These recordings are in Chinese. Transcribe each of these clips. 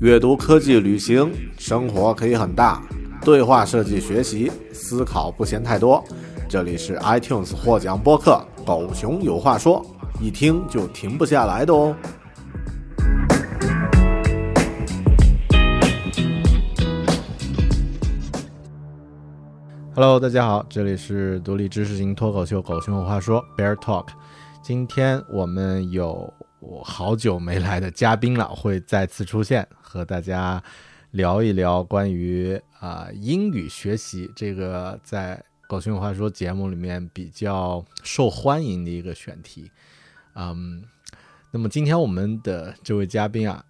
阅读、科技、旅行、生活可以很大，对话设计、学习、思考不嫌太多。这里是 iTunes 获奖播客《狗熊有话说》，一听就停不下来的哦。Hello， 大家好，这里是独立知识型脱口秀《狗熊有话说》BearTalk。今天我们有我好久没来的嘉宾了，会再次出现，和大家聊一聊关于英语学习这个在狗熊有话说节目里面比较受欢迎的一个选题。那么今天我们的这位嘉宾啊，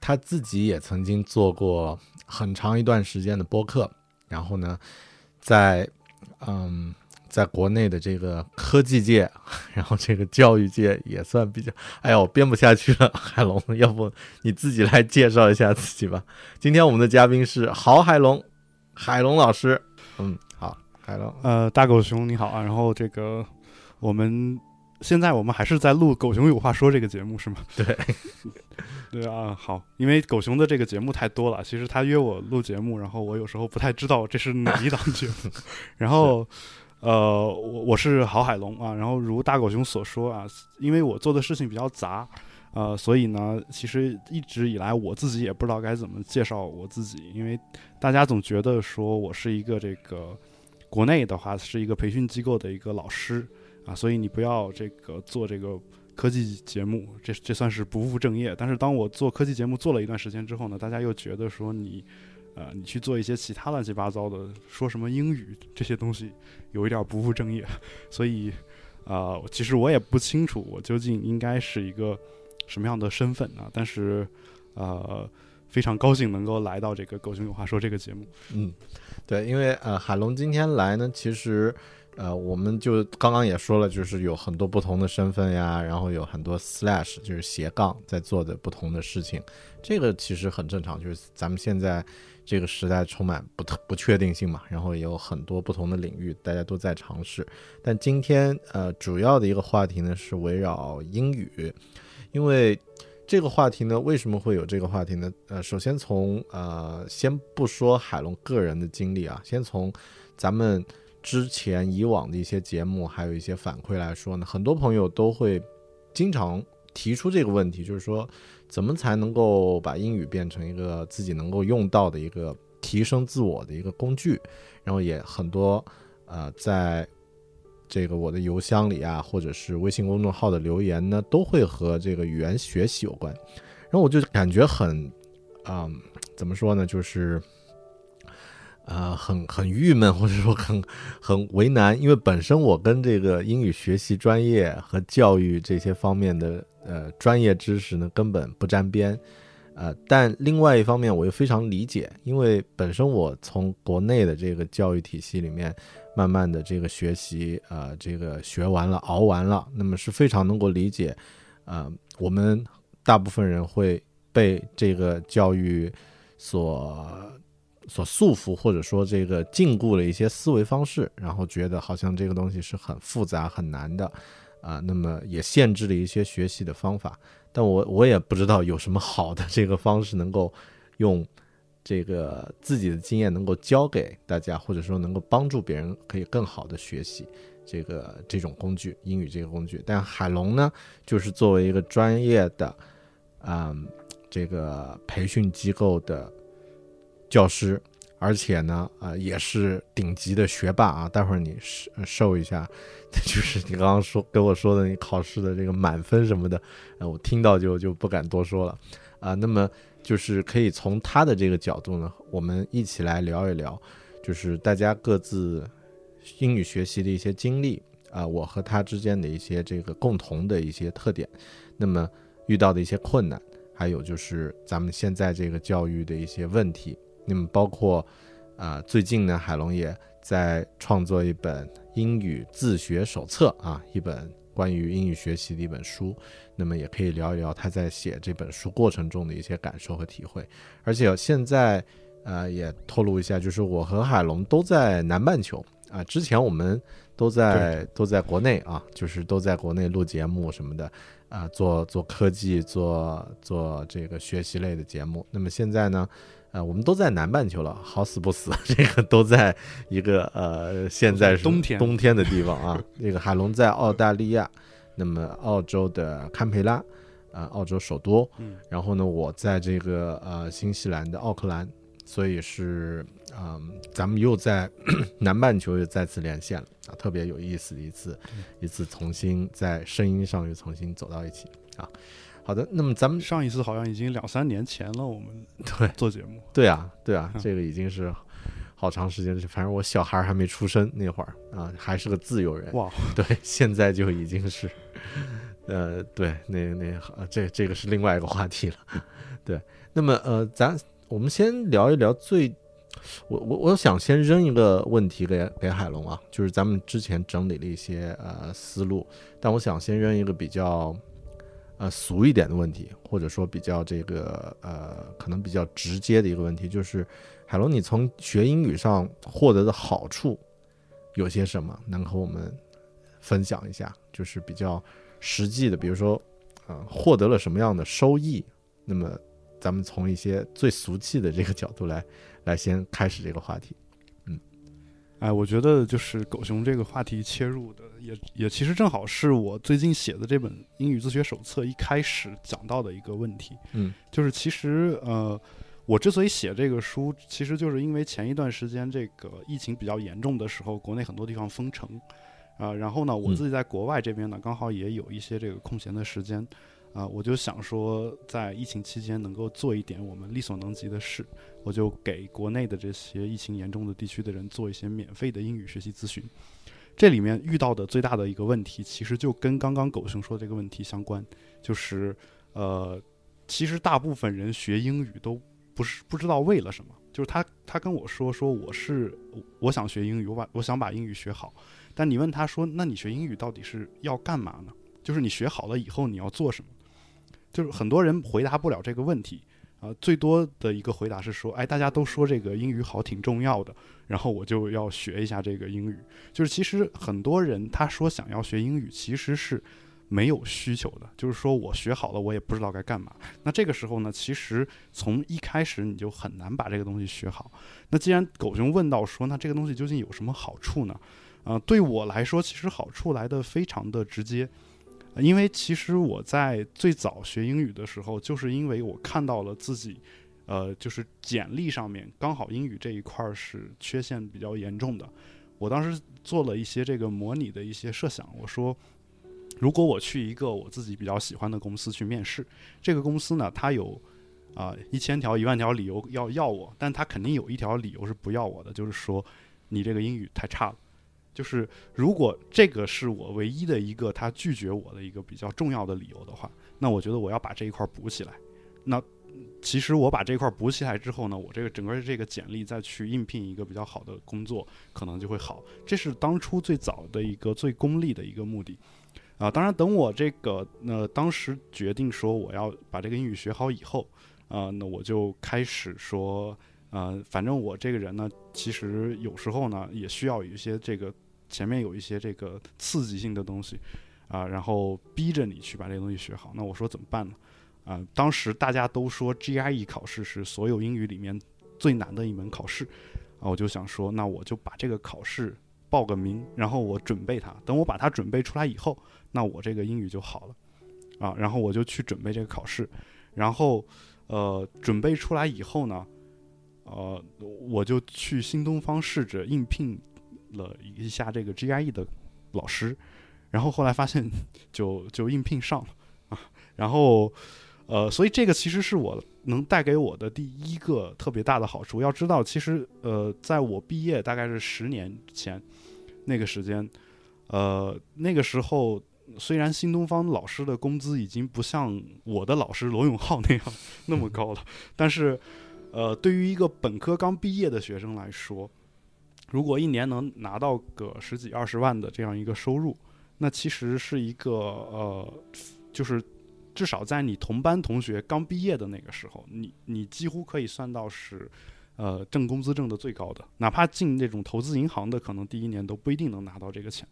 他自己也曾经做过很长一段时间的播客，然后呢在国内的这个科技界，然后这个教育界也算比较，哎呀，我编不下去了，海龙，要不你自己来介绍一下自己吧。今天我们的嘉宾是郝海龙老师。好，海龙。大狗熊你好啊。然后这个我们现在还是在录《狗熊有话说》这个节目是吗？对，对啊，好，因为狗熊的这个节目太多了，其实他约我录节目，然后我有时候不太知道这是哪一档节目，然后。我是郝海龙啊，然后如大狗熊所说啊，因为我做的事情比较杂，所以呢，其实一直以来我自己也不知道该怎么介绍我自己，因为大家总觉得说我是一个这个国内的话是一个培训机构的一个老师啊，所以你不要这个做这个科技节目，这算是不务正业。但是当我做科技节目做了一段时间之后呢，大家又觉得说你去做一些其他乱七八糟的，说什么英语这些东西，有一点不务正业。所以，其实我也不清楚我究竟应该是一个什么样的身份啊。但是，非常高兴能够来到这个《狗熊有话说》这个节目。对，因为海龙今天来呢，其实我们就刚刚也说了，就是有很多不同的身份呀，然后有很多 slash 就是斜杠在做的不同的事情，这个其实很正常，就是咱们现在这个时代充满不确定性嘛，然后也有很多不同的领域大家都在尝试。但今天主要的一个话题呢是围绕英语。因为这个话题呢，为什么会有这个话题呢？首先从先不说海龙个人的经历啊，先从咱们之前以往的一些节目还有一些反馈来说呢，很多朋友都会经常提出这个问题，就是说怎么才能够把英语变成一个自己能够用到的一个提升自我的一个工具。然后也很多在这个我的邮箱里啊，或者是微信公众号的留言呢，都会和这个语言学习有关。然后我就感觉很怎么说呢，就是很郁闷，或者说很为难，因为本身我跟这个英语学习专业和教育这些方面的专业知识呢根本不沾边。但另外一方面我又非常理解，因为本身我从国内的这个教育体系里面慢慢的这个学习这个学完了熬完了，那么是非常能够理解我们大部分人会被这个教育所束缚，或者说这个禁锢了一些思维方式，然后觉得好像这个东西是很复杂很难的那么也限制了一些学习的方法。但我也不知道有什么好的这个方式能够用这个自己的经验能够教给大家，或者说能够帮助别人可以更好的学习这种工具，英语这个工具。但海龙呢，就是作为一个专业的这个培训机构的教师，而且呢也是顶级的学霸啊。待会儿你受一下，就是你刚刚说跟我说的你考试的这个满分什么的，我听到就不敢多说了啊。那么就是可以从他的这个角度呢，我们一起来聊一聊，就是大家各自英语学习的一些经历啊，我和他之间的一些这个共同的一些特点，那么遇到的一些困难，还有就是咱们现在这个教育的一些问题。那么包括最近呢，海龙也在创作一本英语自学手册啊，一本关于英语学习的一本书，那么也可以聊一聊他在写这本书过程中的一些感受和体会。而且现在也透露一下，就是我和海龙都在南半球啊，之前我们都在国内啊，就是都在国内录节目什么的啊，做科技，做这个学习类的节目。那么现在呢，我们都在南半球了，好死不死，这个都在一个现在是冬天的地方啊。这个海龙在澳大利亚，那么澳洲的堪培拉，澳洲首都。然后呢，我在这个新西兰的奥克兰，所以是咱们又在南半球又再次连线了啊，特别有意思的一次重新在声音上又重新走到一起啊。好的，那么咱们上一次好像已经2-3年前了，我们做节目。对啊、嗯，这个已经是好长时间，反正我小孩还没出生那会儿啊，还是个自由人。哇，对，现在就已经是，对，这个是另外一个话题了。对，那么我们先聊一聊我想先扔一个问题给海龙啊，就是咱们之前整理了一些思路，但我想先扔一个比较俗一点的问题，或者说比较这个可能比较直接的一个问题，就是海龙，你从学英语上获得的好处有些什么，能和我们分享一下？就是比较实际的，比如说获得了什么样的收益？那么咱们从一些最俗气的这个角度来先开始这个话题。哎，我觉得就是狗熊这个话题切入的也其实正好是我最近写的这本英语自学手册一开始讲到的一个问题。就是其实我之所以写这个书，其实就是因为前一段时间这个疫情比较严重的时候，国内很多地方封城然后呢，我自己在国外这边呢，刚好也有一些这个空闲的时间我就想说在疫情期间能够做一点我们力所能及的事，我就给国内的这些疫情严重的地区的人做一些免费的英语学习咨询。这里面遇到的最大的一个问题，其实就跟刚刚狗熊说的这个问题相关，就是其实大部分人学英语都不知道为了什么，就是他跟我说我想学英语，我想把英语学好，但你问他说那你学英语到底是要干嘛呢？就是你学好了以后你要做什么？就是很多人回答不了这个问题最多的一个回答是说，哎，大家都说这个英语好挺重要的，然后我就要学一下这个英语。就是其实很多人他说想要学英语其实是没有需求的，就是说我学好了我也不知道该干嘛。那这个时候呢，其实从一开始你就很难把这个东西学好。那既然狗熊问到说那这个东西究竟有什么好处呢？对我来说其实好处来得非常的直接，因为其实我在最早学英语的时候，就是因为我看到了自己就是简历上面刚好英语这一块是缺陷比较严重的。我当时做了一些这个模拟的一些设想，我说如果我去一个我自己比较喜欢的公司去面试，这个公司呢它有1000条、10000条理由要我，但它肯定有一条理由是不要我的，就是说你这个英语太差了。就是如果这个是我唯一的一个他拒绝我的一个比较重要的理由的话，那我觉得我要把这一块补起来。那其实我把这一块补起来之后呢，我这个整个这个简历再去应聘一个比较好的工作可能就会好。这是当初最早的一个最功利的一个目的当然等我这个当时决定说我要把这个英语学好以后那我就开始说反正我这个人呢其实有时候呢也需要有一些这个前面有一些这个刺激性的东西然后逼着你去把这个东西学好。那我说怎么办呢？当时大家都说 GRE 考试是所有英语里面最难的一门考试我就想说那我就把这个考试报个名，然后我准备它，等我把它准备出来以后，那我这个英语就好了然后我就去准备这个考试。然后准备出来以后呢，我就去新东方试着应聘了一下这个 GRE 的老师，然后后来发现就应聘上了啊，然后所以这个其实是我能带给我的第一个特别大的好处。要知道，其实在我毕业大概是10年前那个时间，那个时候虽然新东方老师的工资已经不像我的老师罗永浩那样那么高了，但是对于一个本科刚毕业的学生来说，如果一年能拿到个10几20万的这样一个收入，那其实是一个就是至少在你同班同学刚毕业的那个时候，你几乎可以算到是挣工资挣的最高的，哪怕进那种投资银行的，可能第一年都不一定能拿到这个钱，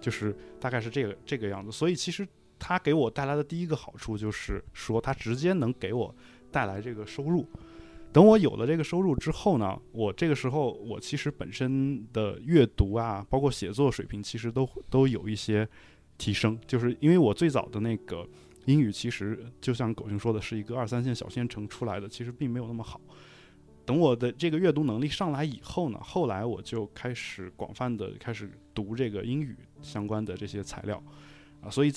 就是大概是这个样子。所以其实他给我带来的第一个好处就是说，他直接能给我带来这个收入。等我有了这个收入之后呢，我这个时候我其实本身的阅读啊，包括写作水平其实都有一些提升，就是因为我最早的那个英语其实就像狗熊说的，是一个2、3线小县城出来的，其实并没有那么好。等我的这个阅读能力上来以后呢，后来我就开始广泛的开始读这个英语相关的这些材料啊，所以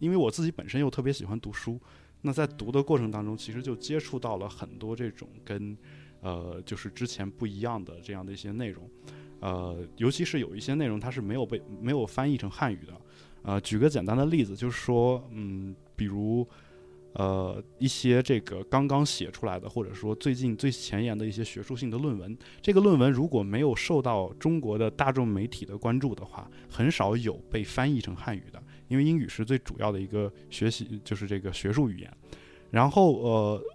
因为我自己本身又特别喜欢读书，那在读的过程当中，其实就接触到了很多这种跟就是之前不一样的这样的一些内容，尤其是有一些内容它是没有翻译成汉语的，举个简单的例子，就是说，比如。一些这个刚刚写出来的，或者说最近最前沿的一些学术性的论文，这个论文如果没有受到中国的大众媒体的关注的话，很少有被翻译成汉语的，因为英语是最主要的一个学习，就是这个学术语言。然后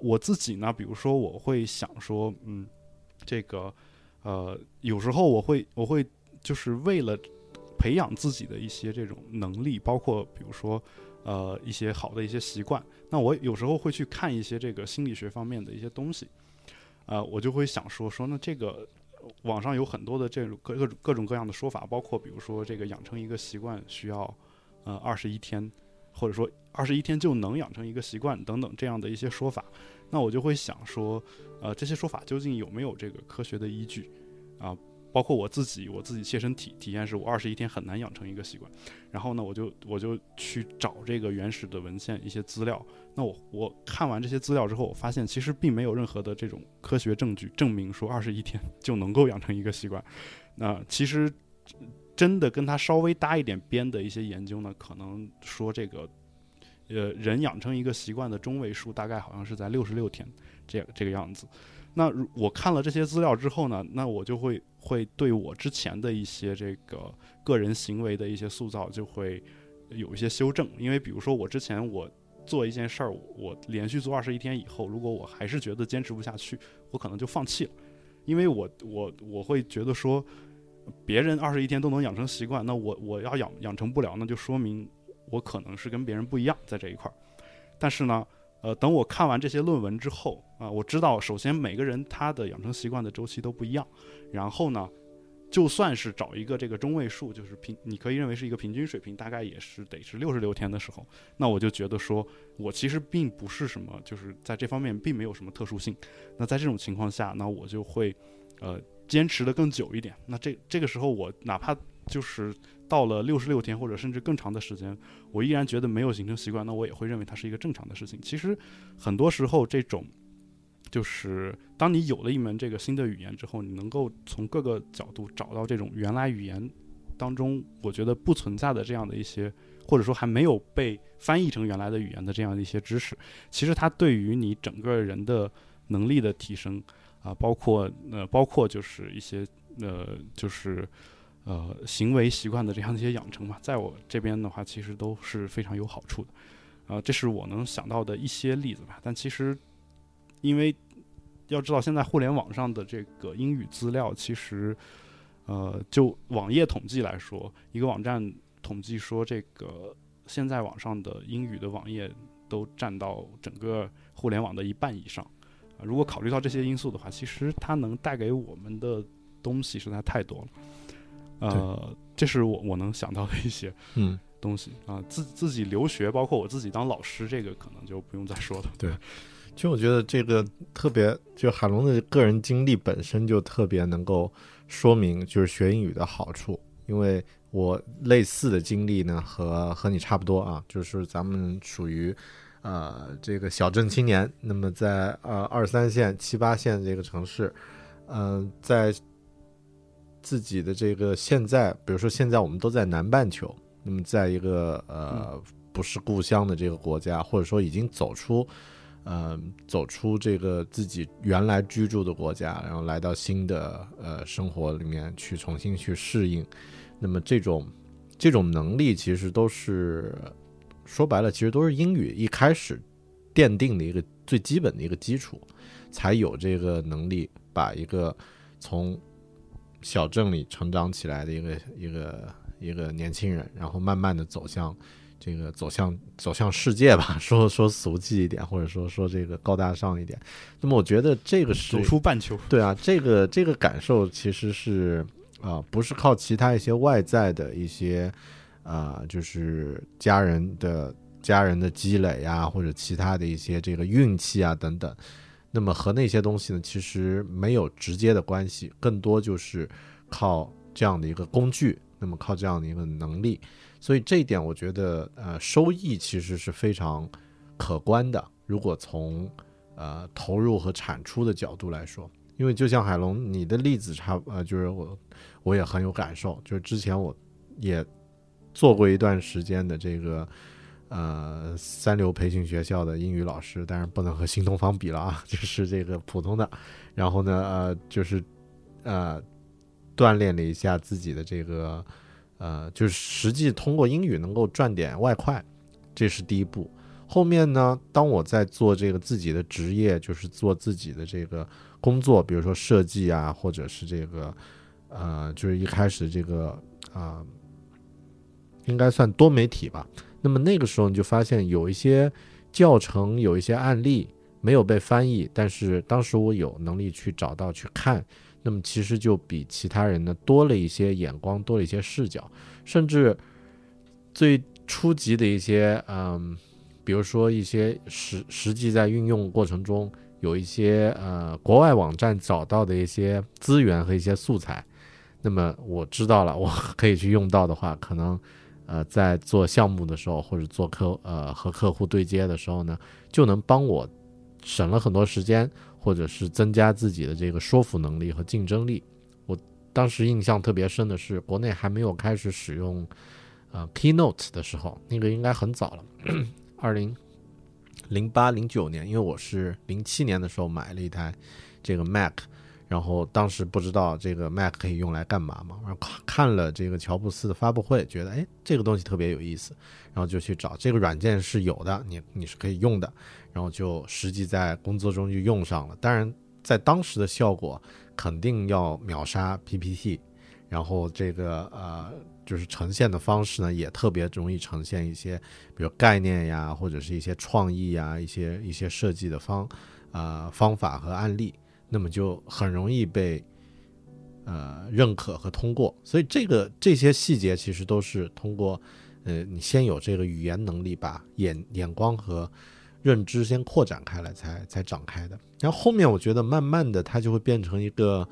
我自己呢，比如说我会想说，这个有时候我会就是为了培养自己的一些这种能力，包括比如说。一些好的一些习惯，那我有时候会去看一些这个心理学方面的一些东西，我就会想说那这个网上有很多的这种各种各样的说法，包括比如说这个养成一个习惯需要21天，或者说21天就能养成一个习惯等等这样的一些说法，那我就会想说，这些说法究竟有没有这个科学的依据啊？包括我自己切身体验是我21天很难养成一个习惯，然后呢我就去找这个原始的文献一些资料，那我看完这些资料之后，我发现其实并没有任何的这种科学证据证明说21天就能够养成一个习惯，那其实真的跟它稍微搭一点边的一些研究呢，可能说这个人养成一个习惯的中位数大概好像是在66天这个样子。那我看了这些资料之后呢，那我就会对我之前的一些这个个人行为的一些塑造就会有一些修正，因为比如说我之前我做一件事儿，我连续做21天以后，如果我还是觉得坚持不下去，我可能就放弃了，因为我会觉得说别人21天都能养成习惯，那我要养成不了，那就说明我可能是跟别人不一样在这一块儿。但是呢等我看完这些论文之后啊，我知道首先每个人他的养成习惯的周期都不一样，然后呢就算是找一个这个中位数，就是你可以认为是一个平均水平，大概也是得是66天的时候，那我就觉得说我其实并不是什么，就是在这方面并没有什么特殊性，那在这种情况下，那我就会坚持的更久一点，那这个时候我哪怕就是到了66天或者甚至更长的时间，我依然觉得没有形成习惯，那我也会认为它是一个正常的事情。其实很多时候这种就是当你有了一门这个新的语言之后，你能够从各个角度找到这种原来语言当中我觉得不存在的这样的一些，或者说还没有被翻译成原来的语言的这样的一些知识，其实它对于你整个人的能力的提升啊，包括就是一些就是行为习惯的这样的一些养成嘛，在我这边的话其实都是非常有好处的，这是我能想到的一些例子吧。但其实因为要知道现在互联网上的这个英语资料，其实就网页统计来说，一个网站统计说这个现在网上的英语的网页都占到整个互联网的1半以上，如果考虑到这些因素的话，其实它能带给我们的东西实在太多了，这是我能想到的一些东西啊，自己留学，包括我自己当老师，这个可能就不用再说了。对，其实我觉得这个特别，就海龙的个人经历本身就特别能够说明就是学英语的好处，因为我类似的经历呢和你差不多啊，就是咱们属于这个小镇青年，那么在2、3线、7、8线这个城市，在自己的这个现在，比如说现在我们都在南半球，那么在一个不是故乡的这个国家，或者说已经走出这个自己原来居住的国家，然后来到新的生活里面去重新去适应，那么这种能力其实都是说白了，其实都是英语一开始奠定的一个最基本的一个基础，才有这个能力把一个从小镇里成长起来的一个年轻人，然后慢慢的走向世界吧，说俗气一点，或者说这个高大上一点。那么我觉得这个是走出半球，对啊，这个感受其实是不是靠其他一些外在的一些就是家人的积累啊，或者其他的一些这个运气啊等等。那么和那些东西呢，其实没有直接的关系，更多就是靠这样的一个工具，那么靠这样的一个能力。所以这一点我觉得收益其实是非常可观的，如果从投入和产出的角度来说。因为就像海龙你的例子就是我也很有感受，就是之前我也做过一段时间的这个三流培训学校的英语老师，但是不能和新东方比了啊，就是这个普通的。然后呢就是锻炼了一下自己的这个就是实际通过英语能够赚点外快，这是第一步。后面呢，当我在做这个自己的职业，就是做自己的这个工作，比如说设计啊，或者是这个就是一开始这个应该算多媒体吧。那么那个时候你就发现有一些教程，有一些案例没有被翻译，但是当时我有能力去找到去看，那么其实就比其他人呢多了一些眼光，多了一些视角，甚至最初级的一些比如说一些实际在运用过程中有一些国外网站找到的一些资源和一些素材，那么我知道了我可以去用到的话，可能在做项目的时候，或者做和客户对接的时候呢，就能帮我省了很多时间，或者是增加自己的这个说服能力和竞争力。我当时印象特别深的是，国内还没有开始使用Keynote 的时候，那个应该很早了，2008、2009年，因为我是2007年的时候买了一台这个 Mac， 然后当时不知道这个 Mac 可以用来干嘛嘛，然后看了这个乔布斯的发布会，觉得这个东西特别有意思，然后就去找这个软件是有的，你是可以用的。然后就实际在工作中就用上了，当然在当时的效果肯定要秒杀 PPT， 然后这个就是呈现的方式呢也特别容易呈现一些比如概念呀，或者是一些创意呀，一些设计的方法和案例，那么就很容易被认可和通过。所以这些细节其实都是通过你先有这个语言能力，把眼光和认知先扩展开来才展开的。然后后面我觉得慢慢的它就会变成一个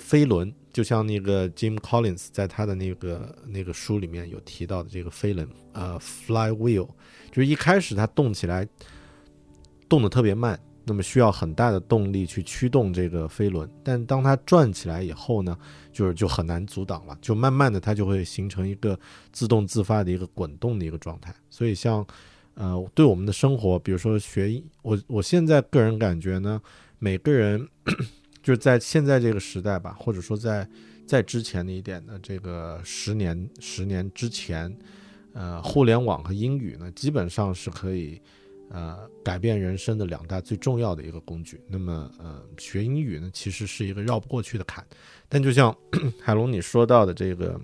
飞轮，就像那个 Jim Collins 在他的那个书里面有提到的这个飞轮Flywheel， 就是一开始它动起来动得特别慢，那么需要很大的动力去驱动这个飞轮，但当它转起来以后呢，就很难阻挡了，就慢慢的它就会形成一个自动自发的一个滚动的一个状态。所以像对我们的生活，比如说我现在个人感觉呢，每个人就是在现在这个时代吧，或者说在之前的一点的这个十年之前，互联网和英语呢，基本上是可以改变人生的两大最重要的一个工具。那么学英语呢，其实是一个绕不过去的坎。但就像海龙你说到的，这个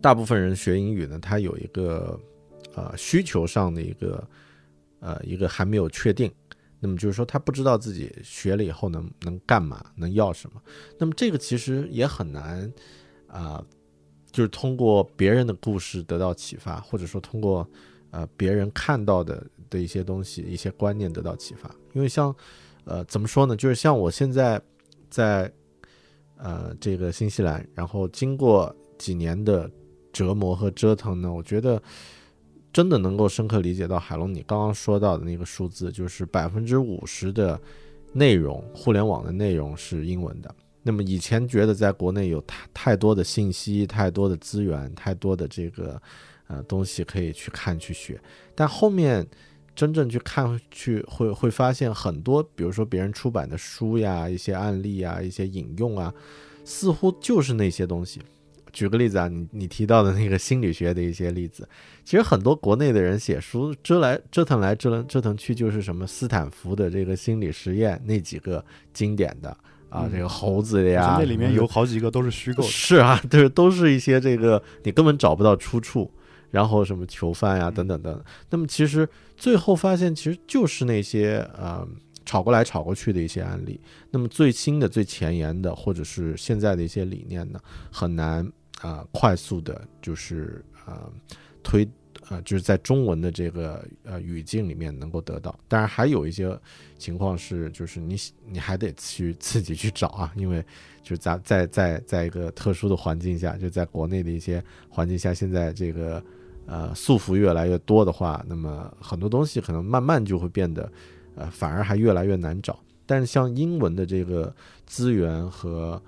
大部分人学英语呢，他有一个需求上的一个还没有确定，那么就是说他不知道自己学了以后能干嘛，能要什么。那么这个其实也很难就是通过别人的故事得到启发，或者说通过别人看到的的一些东西、一些观念得到启发。因为像怎么说呢，就是像我现在在这个新西兰，然后经过几年的折磨和折腾呢，我觉得真的能够深刻理解到海龙你刚刚说到的那个数字，就是50%的内容，互联网的内容是英文的。那么以前觉得在国内有太多的信息、太多的资源、太多的这个东西可以去看去学，但后面真正去看去会发现很多，比如说别人出版的书呀、一些案例啊、一些引用啊，似乎就是那些东西。举个例子啊，你提到的那个心理学的一些例子，其实很多国内的人写书折腾来折腾去就是什么斯坦福的这个心理实验那几个经典的啊，这个猴子呀，那里面有好几个都是虚构的，是啊，对，都是一些这个你根本找不到出处，然后什么囚犯呀等等等。那么其实最后发现其实就是那些炒过来炒过去的一些案例。那么最新的、最前沿的，或者是现在的一些理念呢，很难快速的，就是就是在中文的这个语境里面能够得到。当然还有一些情况是，就是你还得去自己去找啊，因为就咱在一个特殊的环境下，就在国内的一些环境下，现在这个束缚越来越多的话，那么很多东西可能慢慢就会变得反而还越来越难找。但是像英文的这个资源和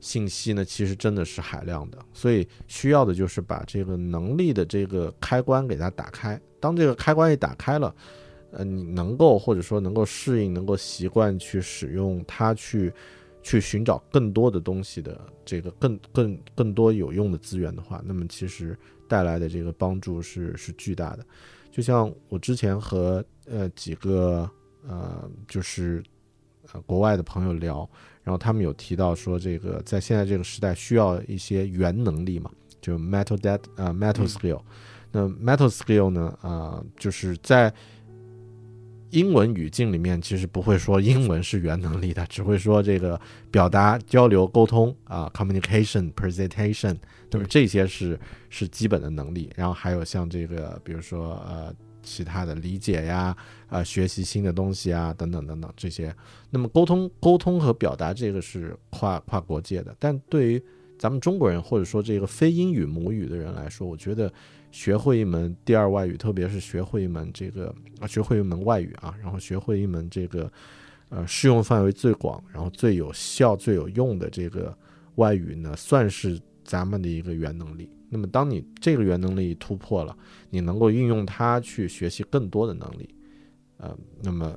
信息呢，其实真的是海量的，所以需要的就是把这个能力的这个开关给它打开。当这个开关一打开了，你能够或者说能够适应、能够习惯去使用它，去寻找更多的东西的这个更多有用的资源的话，那么其实带来的这个帮助是巨大的。就像我之前和几个就是国外的朋友聊，然后他们有提到说，这个在现在这个时代需要一些原能力嘛，就 metal skill。那 metal skill 呢，就是在英文语境里面，其实不会说英文是原能力的，只会说这个表达、交流、沟通啊 ，communication、presentation， 对，这些是基本的能力。然后还有像这个，比如说其他的理解呀，学习新的东西啊，等等等等这些。那么沟通和表达这个是跨国界的，但对于咱们中国人或者说这个非英语母语的人来说，我觉得学会一门第二外语，特别是学会一门外语啊，然后学会一门这个适用范围最广、然后最有效、最有用的这个外语呢，算是咱们的一个原能力。那么当你这个原能力突破了，你能够运用它去学习更多的能力。那么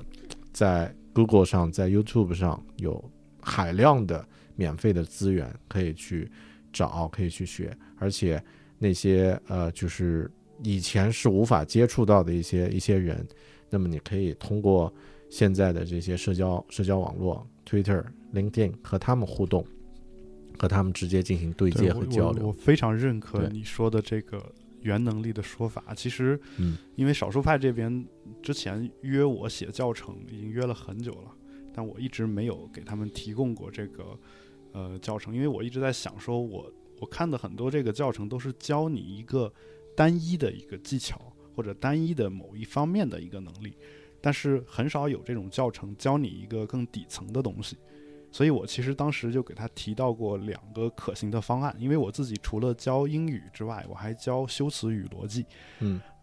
在 Google 上、在 YouTube 上有海量的免费的资源可以去找、可以去学，而且那些就是以前是无法接触到的一些人，那么你可以通过现在的这些社交网络 Twitter、LinkedIn 和他们互动，和他们直接进行对接和交流。我非常认可你说的这个原能力的说法。其实因为少数派这边之前约我写教程已经约了很久了，但我一直没有给他们提供过这个教程，因为我一直在想说，我看的很多这个教程都是教你一个单一的一个技巧或者单一的某一方面的一个能力，但是很少有这种教程教你一个更底层的东西。所以我其实当时就给他提到过2个可行的方案，因为我自己除了教英语之外，我还教修辞与逻辑。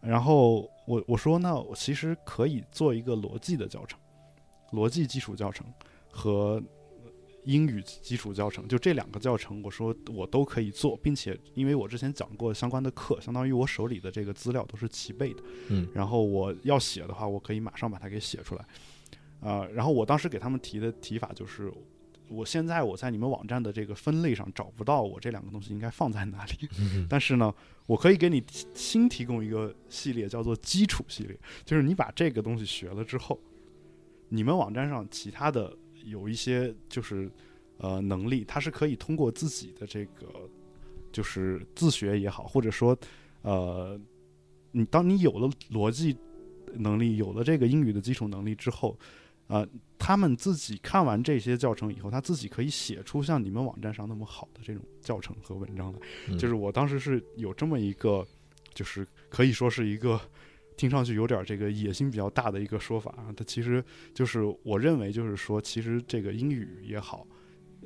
然后我说呢，我其实可以做一个逻辑的教程，逻辑基础教程和英语基础教程，就这2个教程我说我都可以做，并且因为我之前讲过相关的课，相当于我手里的这个资料都是齐备的。然后我要写的话，我可以马上把它给写出来。然后我当时给他们提的提法就是，我现在在你们网站的这个分类上找不到我这2个东西应该放在哪里，但是呢，我可以给你新提供一个系列，叫做基础系列，就是你把这个东西学了之后，你们网站上其他的有一些就是能力，它是可以通过自己的这个就是自学也好，或者说当你有了逻辑能力，有了这个英语的基础能力之后，他们自己看完这些教程以后，他自己可以写出像你们网站上那么好的这种教程和文章来。就是我当时是有这么一个，就是可以说是一个听上去有点这个野心比较大的一个说法啊，它其实就是我认为就是说，其实这个英语也好，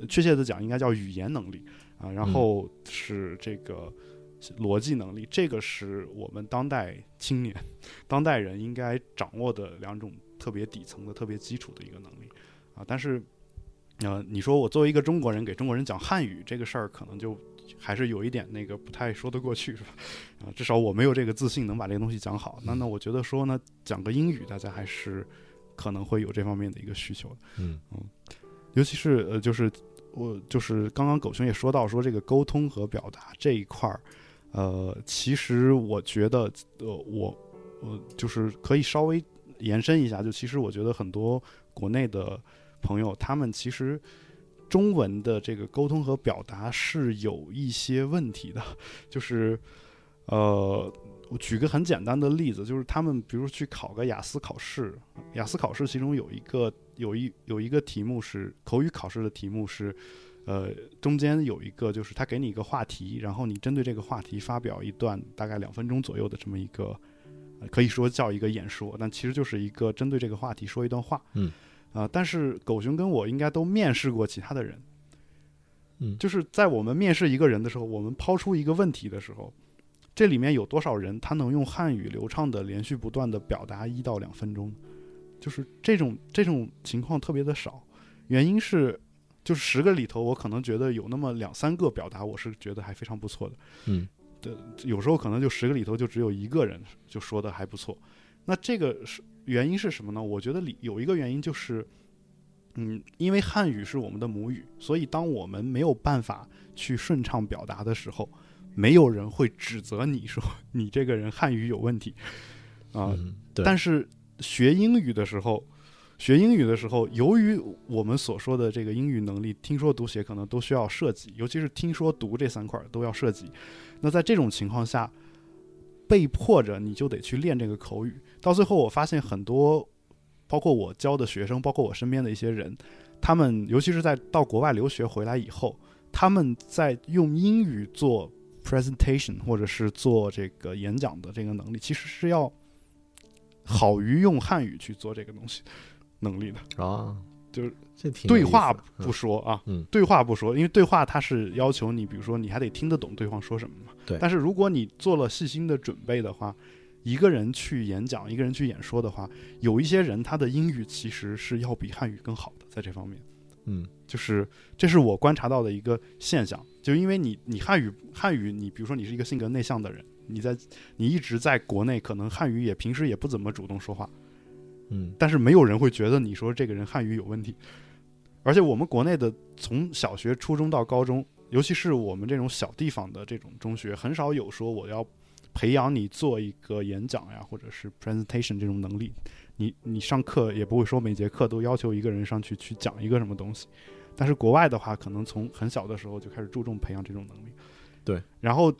确切的讲应该叫语言能力啊，然后是这个逻辑能力，这个是我们当代青年、当代人应该掌握的两种特别底层的、特别基础的一个能力啊。但是，你说我作为一个中国人给中国人讲汉语这个事儿，可能就还是有一点那个不太说得过去，是吧？啊，至少我没有这个自信能把这个东西讲好。那我觉得说呢，讲个英语，大家还是可能会有这方面的一个需求的。尤其是就是刚刚狗熊也说到说这个沟通和表达这一块儿，其实我觉得我就是可以稍微延伸一下，就其实我觉得很多国内的朋友他们其实中文的这个沟通和表达是有一些问题的，就是我举个很简单的例子，就是他们比如去考个雅思考试，雅思考试其中有一个题目是口语考试的题目是，中间有一个就是他给你一个话题，然后你针对这个话题发表一段大概2分钟左右的这么一个，可以说叫一个演说，但其实就是一个针对这个话题说一段话。但是狗熊跟我应该都面试过其他的人，就是在我们面试一个人的时候，我们抛出一个问题的时候，这里面有多少人他能用汉语流畅的连续不断的表达1到2分钟？就是这种情况特别的少，原因是就是10个里头，我可能觉得有那么2-3个表达我是觉得还非常不错的，对，有时候可能就10个里头就只有1个人就说的还不错。那这个原因是什么呢？我觉得有一个原因就是，因为汉语是我们的母语，所以当我们没有办法去顺畅表达的时候，没有人会指责你说你这个人汉语有问题啊。但是学英语的时候，由于我们所说的这个英语能力，听说读写可能都需要涉及，尤其是听说读这3块都要涉及。那在这种情况下，被迫着你就得去练这个口语。到最后我发现很多包括我教的学生，包括我身边的一些人，他们尤其是在到国外留学回来以后，他们在用英语做 presentation 或者是做这个演讲的这个能力，其实是要好于用汉语去做这个东西能力的啊。就是对话不说啊，对话不说，因为对话它是要求你，比如说你还得听得懂对方说什么嘛。对。但是如果你做了细心的准备的话，一个人去演讲，一个人去演说的话，有一些人他的英语其实是要比汉语更好的，在这方面，就是这是我观察到的一个现象，就因为你汉语你比如说你是一个性格内向的人，你一直在国内，可能汉语也平时也不怎么主动说话，但是没有人会觉得你说这个人汉语有问题。而且我们国内的从小学、初中到高中，尤其是我们这种小地方的这种中学，很少有说我要培养你做一个演讲呀，或者是 presentation 这种能力。你上课也不会说每节课都要求一个人上去讲一个什么东西。但是国外的话，可能从很小的时候就开始注重培养这种能力。对。然后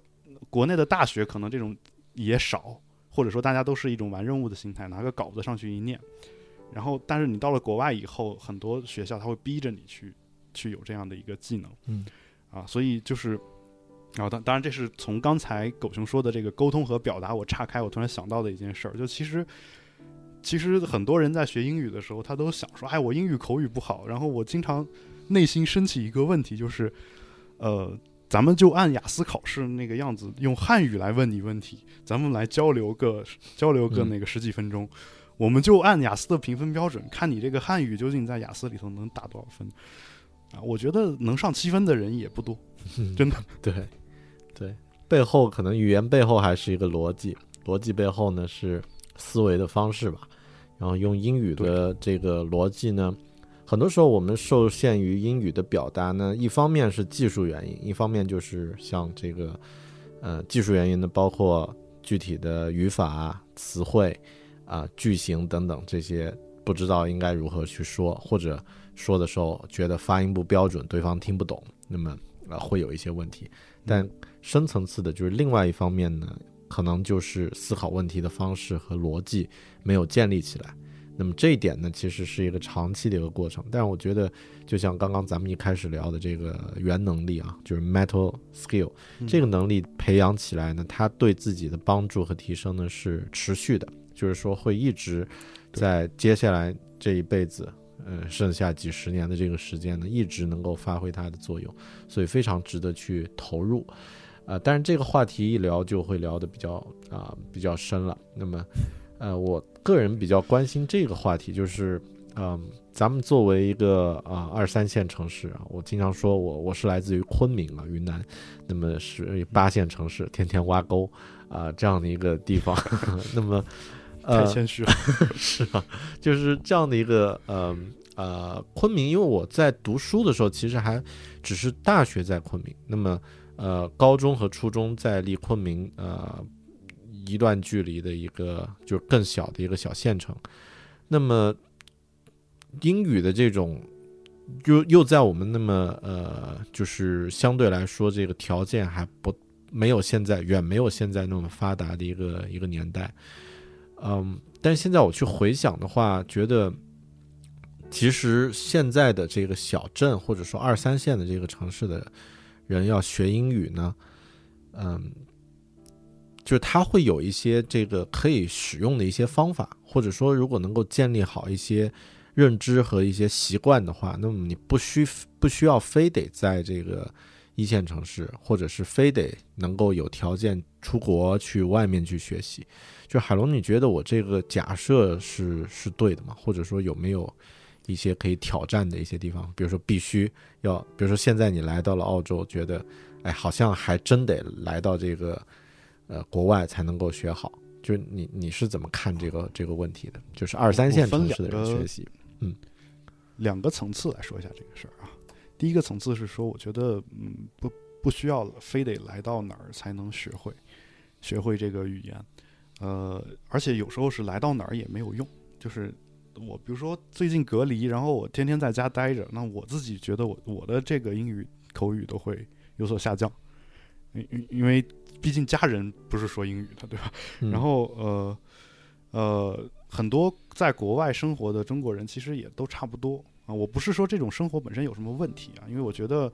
国内的大学可能这种也少，或者说大家都是一种完任务的心态，拿个稿子上去一念。然后，但是你到了国外以后，很多学校他会逼着你去有这样的一个技能。所以就是。当然这是从刚才狗熊说的这个沟通和表达我岔开，我突然想到的一件事儿，就其实很多人在学英语的时候，他都想说，哎，我英语口语不好，然后我经常内心升起一个问题，就是咱们就按雅思考试那个样子用汉语来问你问题，咱们来交流个那个10几分钟，我们就按雅思的评分标准看你这个汉语究竟在雅思里头能打多少分啊。我觉得能上7分的人也不多，真的。对，背后可能语言背后还是一个逻辑背后呢是思维的方式吧。然后用英语的这个逻辑呢，很多时候我们受限于英语的表达呢，一方面是技术原因，一方面就是像这个技术原因呢，包括具体的语法、词汇啊、句型等等，这些不知道应该如何去说，或者说的时候觉得发音不标准，对方听不懂，那么会有一些问题。但深层次的就是另外一方面呢，可能就是思考问题的方式和逻辑没有建立起来。那么这一点呢，其实是一个长期的一个过程。但我觉得就像刚刚咱们一开始聊的这个原能力啊，就是 metal skill， 这个能力培养起来呢，它对自己的帮助和提升呢是持续的，就是说会一直在接下来这一辈子剩下几十年的这个时间呢，一直能够发挥它的作用，所以非常值得去投入。但是这个话题一聊就会聊得比较深了。那么我个人比较关心这个话题，就是咱们作为一个二三线城市啊，我经常说我是来自于昆明啊，云南，那么是8线城市，天天挖沟这样的一个地方。那么太谦虚了。是啊，就是这样的一个昆明，因为我在读书的时候其实还只是大学在昆明，那么高中和初中在离昆明一段距离的一个就是更小的一个小县城。那么英语的这种又在我们那么就是相对来说这个条件还没有现在那么发达的一个年代。但是现在我去回想的话，觉得其实现在的这个小镇或者说二三线的这个城市的人要学英语呢，就是他会有一些这个可以使用的一些方法，或者说如果能够建立好一些认知和一些习惯的话，那么你不需要非得在这个一线城市，或者是非得能够有条件出国去外面去学习。就海龙，你觉得我这个假设是对的吗？或者说有没有一些可以挑战的一些地方？比如说必须要，比如说现在你来到了澳洲，觉得哎，好像还真得来到这个国外才能够学好。就你是怎么看这个问题的？就是二三线城市的人学习，两个层次来说一下这个事儿啊。第一个层次是说，我觉得不需要非得来到哪儿才能学会这个语言，而且有时候是来到哪儿也没有用。就是我比如说最近隔离，然后我天天在家待着，那我自己觉得我的这个英语口语都会有所下降，因为毕竟家人不是说英语的，对吧？然后很多在国外生活的中国人其实也都差不多。我不是说这种生活本身有什么问题啊，因为我觉得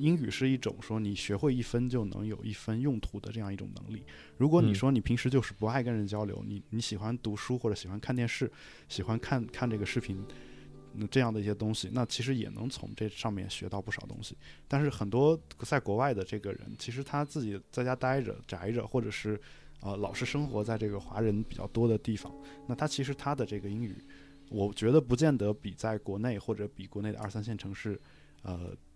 英语是一种说你学会一分就能有一分用途的这样一种能力。如果你说你平时就是不爱跟人交流，你喜欢读书或者喜欢看电视，喜欢看这个视频这样的一些东西，那其实也能从这上面学到不少东西。但是很多在国外的这个人，其实他自己在家待着宅着，或者是老是生活在这个华人比较多的地方，那他其实他的这个英语我觉得不见得比在国内或者比国内的二三线城市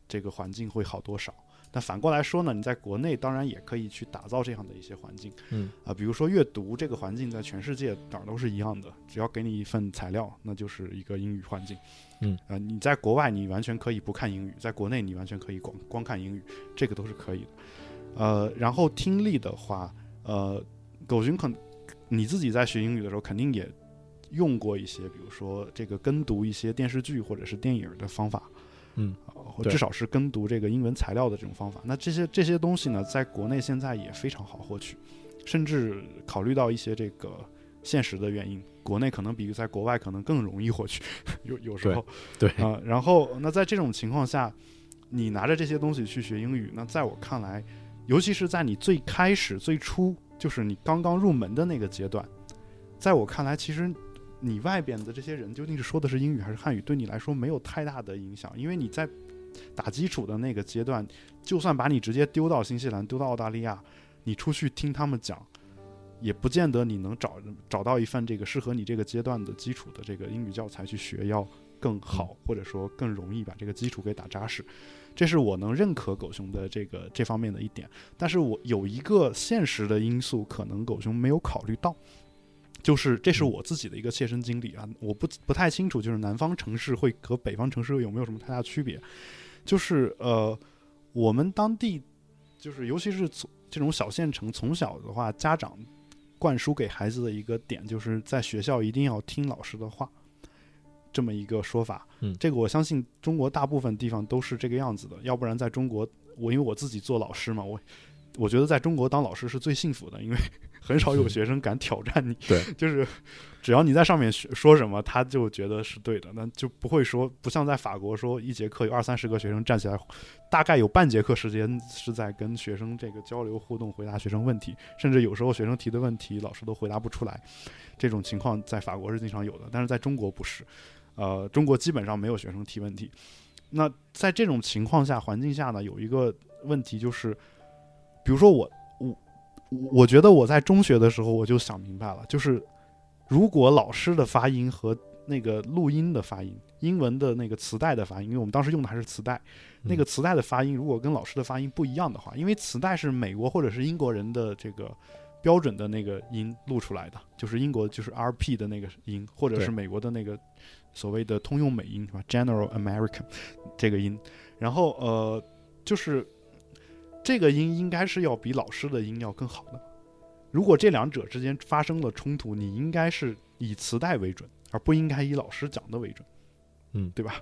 这个环境会好多少。但反过来说呢，你在国内当然也可以去打造这样的一些环境，比如说阅读这个环境在全世界哪儿都是一样的，只要给你一份材料，那就是一个英语环境。你在国外你完全可以不看英语，在国内你完全可以光看英语，这个都是可以的。然后听力的话，狗熊你自己在学英语的时候肯定也用过一些，比如说这个跟读一些电视剧或者是电影的方法，或至少是跟读这个英文材料的这种方法。那这些东西呢，在国内现在也非常好获取，甚至考虑到一些这个现实的原因，国内可能比在国外可能更容易获取，有时候对啊。然后那在这种情况下，你拿着这些东西去学英语，那在我看来，尤其是在你最开始最初，就是你刚刚入门的那个阶段，在我看来，其实你外边的这些人究竟是说的是英语还是汉语，对你来说没有太大的影响。因为你在打基础的那个阶段，就算把你直接丢到新西兰丢到澳大利亚，你出去听他们讲，也不见得你能找到一份这个适合你这个阶段的基础的这个英语教材去学要更好，或者说更容易把这个基础给打扎实。这是我能认可狗熊的这方面的一点。但是我有一个现实的因素可能狗熊没有考虑到，就是这是我自己的一个切身经历啊，我不太清楚就是南方城市会和北方城市有没有什么太大区别。就是我们当地就是尤其是这种小县城，从小的话家长灌输给孩子的一个点就是在学校一定要听老师的话，这么一个说法。这个我相信中国大部分地方都是这个样子的。要不然在中国，因为我自己做老师嘛，我觉得在中国当老师是最幸福的，因为很少有学生敢挑战你。对，就是只要你在上面说什么，他就觉得是对的，那就不会说，不像在法国说一节课有20-30个学生站起来，大概有半节课时间是在跟学生这个交流互动，回答学生问题，甚至有时候学生提的问题老师都回答不出来，这种情况在法国是经常有的，但是在中国不是，中国基本上没有学生提问题。那在这种情况下环境下呢，有一个问题就是，比如说我觉得我在中学的时候我就想明白了，就是如果老师的发音和那个录音的发音，英文的那个磁带的发音，因为我们当时用的还是磁带，那个磁带的发音如果跟老师的发音不一样的话，因为磁带是美国或者是英国人的这个标准的那个音录出来的，就是英国就是 RP 的那个音，或者是美国的那个所谓的通用美音，是吧 General American 这个音，然后就是这个音应该是要比老师的音要更好的，如果这两者之间发生了冲突，你应该是以磁带为准，而不应该以老师讲的为准，对吧？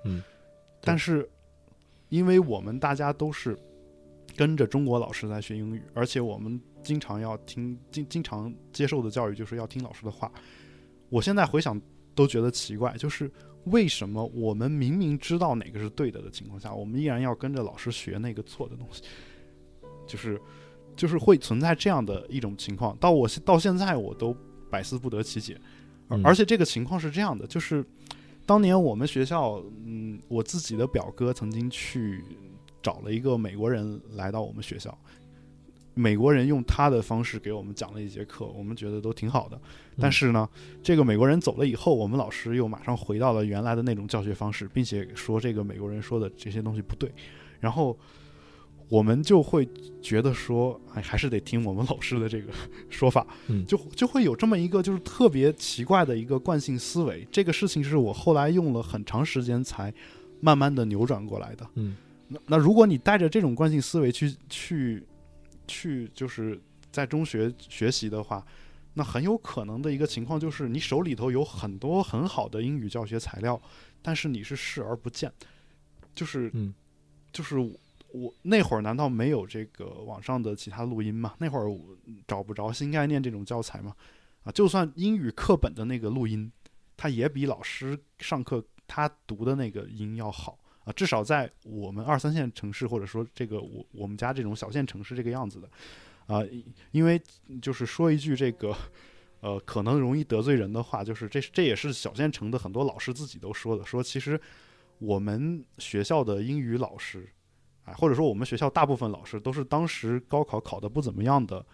但是因为我们大家都是跟着中国老师在学英语，而且我们经常要听，经常接受的教育就是要听老师的话。我现在回想都觉得奇怪，就是为什么我们明明知道哪个是对的的情况下，我们依然要跟着老师学那个错的东西？就是会存在这样的一种情况，到现在我都百思不得其解。而且这个情况是这样的，就是当年我们学校，我自己的表哥曾经去找了一个美国人来到我们学校，美国人用他的方式给我们讲了一节课，我们觉得都挺好的，但是呢，这个美国人走了以后，我们老师又马上回到了原来的那种教学方式，并且说这个美国人说的这些东西不对，然后我们就会觉得说，哎，还是得听我们老师的这个说法，就会有这么一个就是特别奇怪的一个惯性思维。这个事情是我后来用了很长时间才慢慢的扭转过来的。那如果你带着这种惯性思维去就是在中学学习的话，那很有可能的一个情况就是你手里头有很多很好的英语教学材料，但是你是视而不见。就是我那会儿难道没有这个网上的其他录音吗？那会儿我找不着新概念这种教材吗？就算英语课本的那个录音，它也比老师上课他读的那个音要好。至少在我们2-3线城市，或者说这个我们家这种小县城市这个样子的，因为就是说一句这个可能容易得罪人的话，就是这也是小县城的很多老师自己都说的，说其实我们学校的英语老师，或者说我们学校大部分老师都是当时高考考得不怎么样的，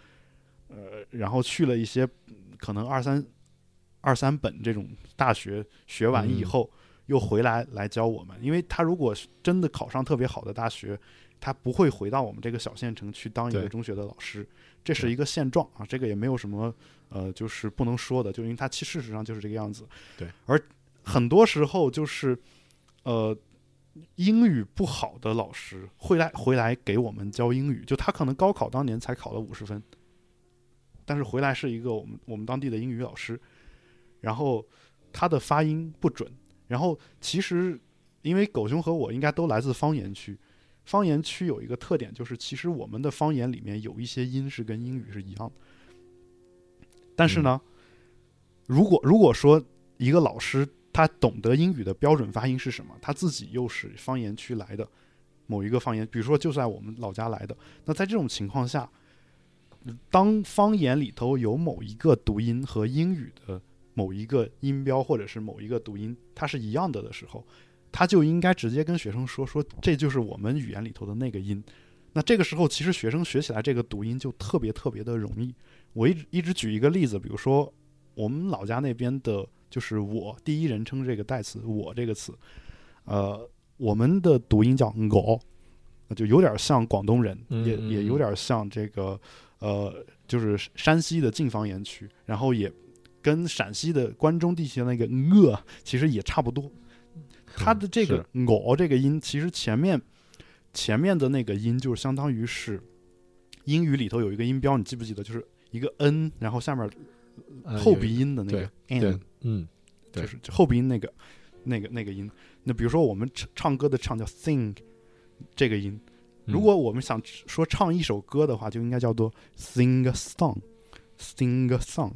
然后去了一些可能二三本这种大学学完以后，又回来教我们，因为他如果真的考上特别好的大学，他不会回到我们这个小县城去当一个中学的老师，这是一个现状啊，这个也没有什么就是不能说的，就因为他事实上就是这个样子。对，而很多时候就是英语不好的老师会回来给我们教英语，就他可能高考当年才考了50分，但是回来是一个我们当地的英语老师，然后他的发音不准。然后其实因为狗熊和我应该都来自方言区，方言区有一个特点，就是其实我们的方言里面有一些音是跟英语是一样的，但是呢，如果说一个老师他懂得英语的标准发音是什么，他自己又是方言区来的某一个方言，比如说就在我们老家来的，那在这种情况下，当方言里头有某一个读音和英语的某一个音标或者是某一个读音它是一样的时候，他就应该直接跟学生说这就是我们语言里头的那个音，那这个时候其实学生学起来这个读音就特别特别的容易。我一直举一个例子，比如说我们老家那边的就是我第一人称这个代词我这个词，我们的读音叫狗，就有点像广东人，也有点像这个就是山西的晋方言区，然后也跟陕西的关中地区的那个其实也差不多。它的这个狗这个音其实前面的那个音就是相当于是英语里头有一个音标，你记不记得，就是一个 n 然后下面后鼻音的那个 n，就是后鼻音那个音。那比如说我们唱歌的唱叫 sing 这个音，如果我们想说唱一首歌的话，就应该叫做 sing a song， sing a song，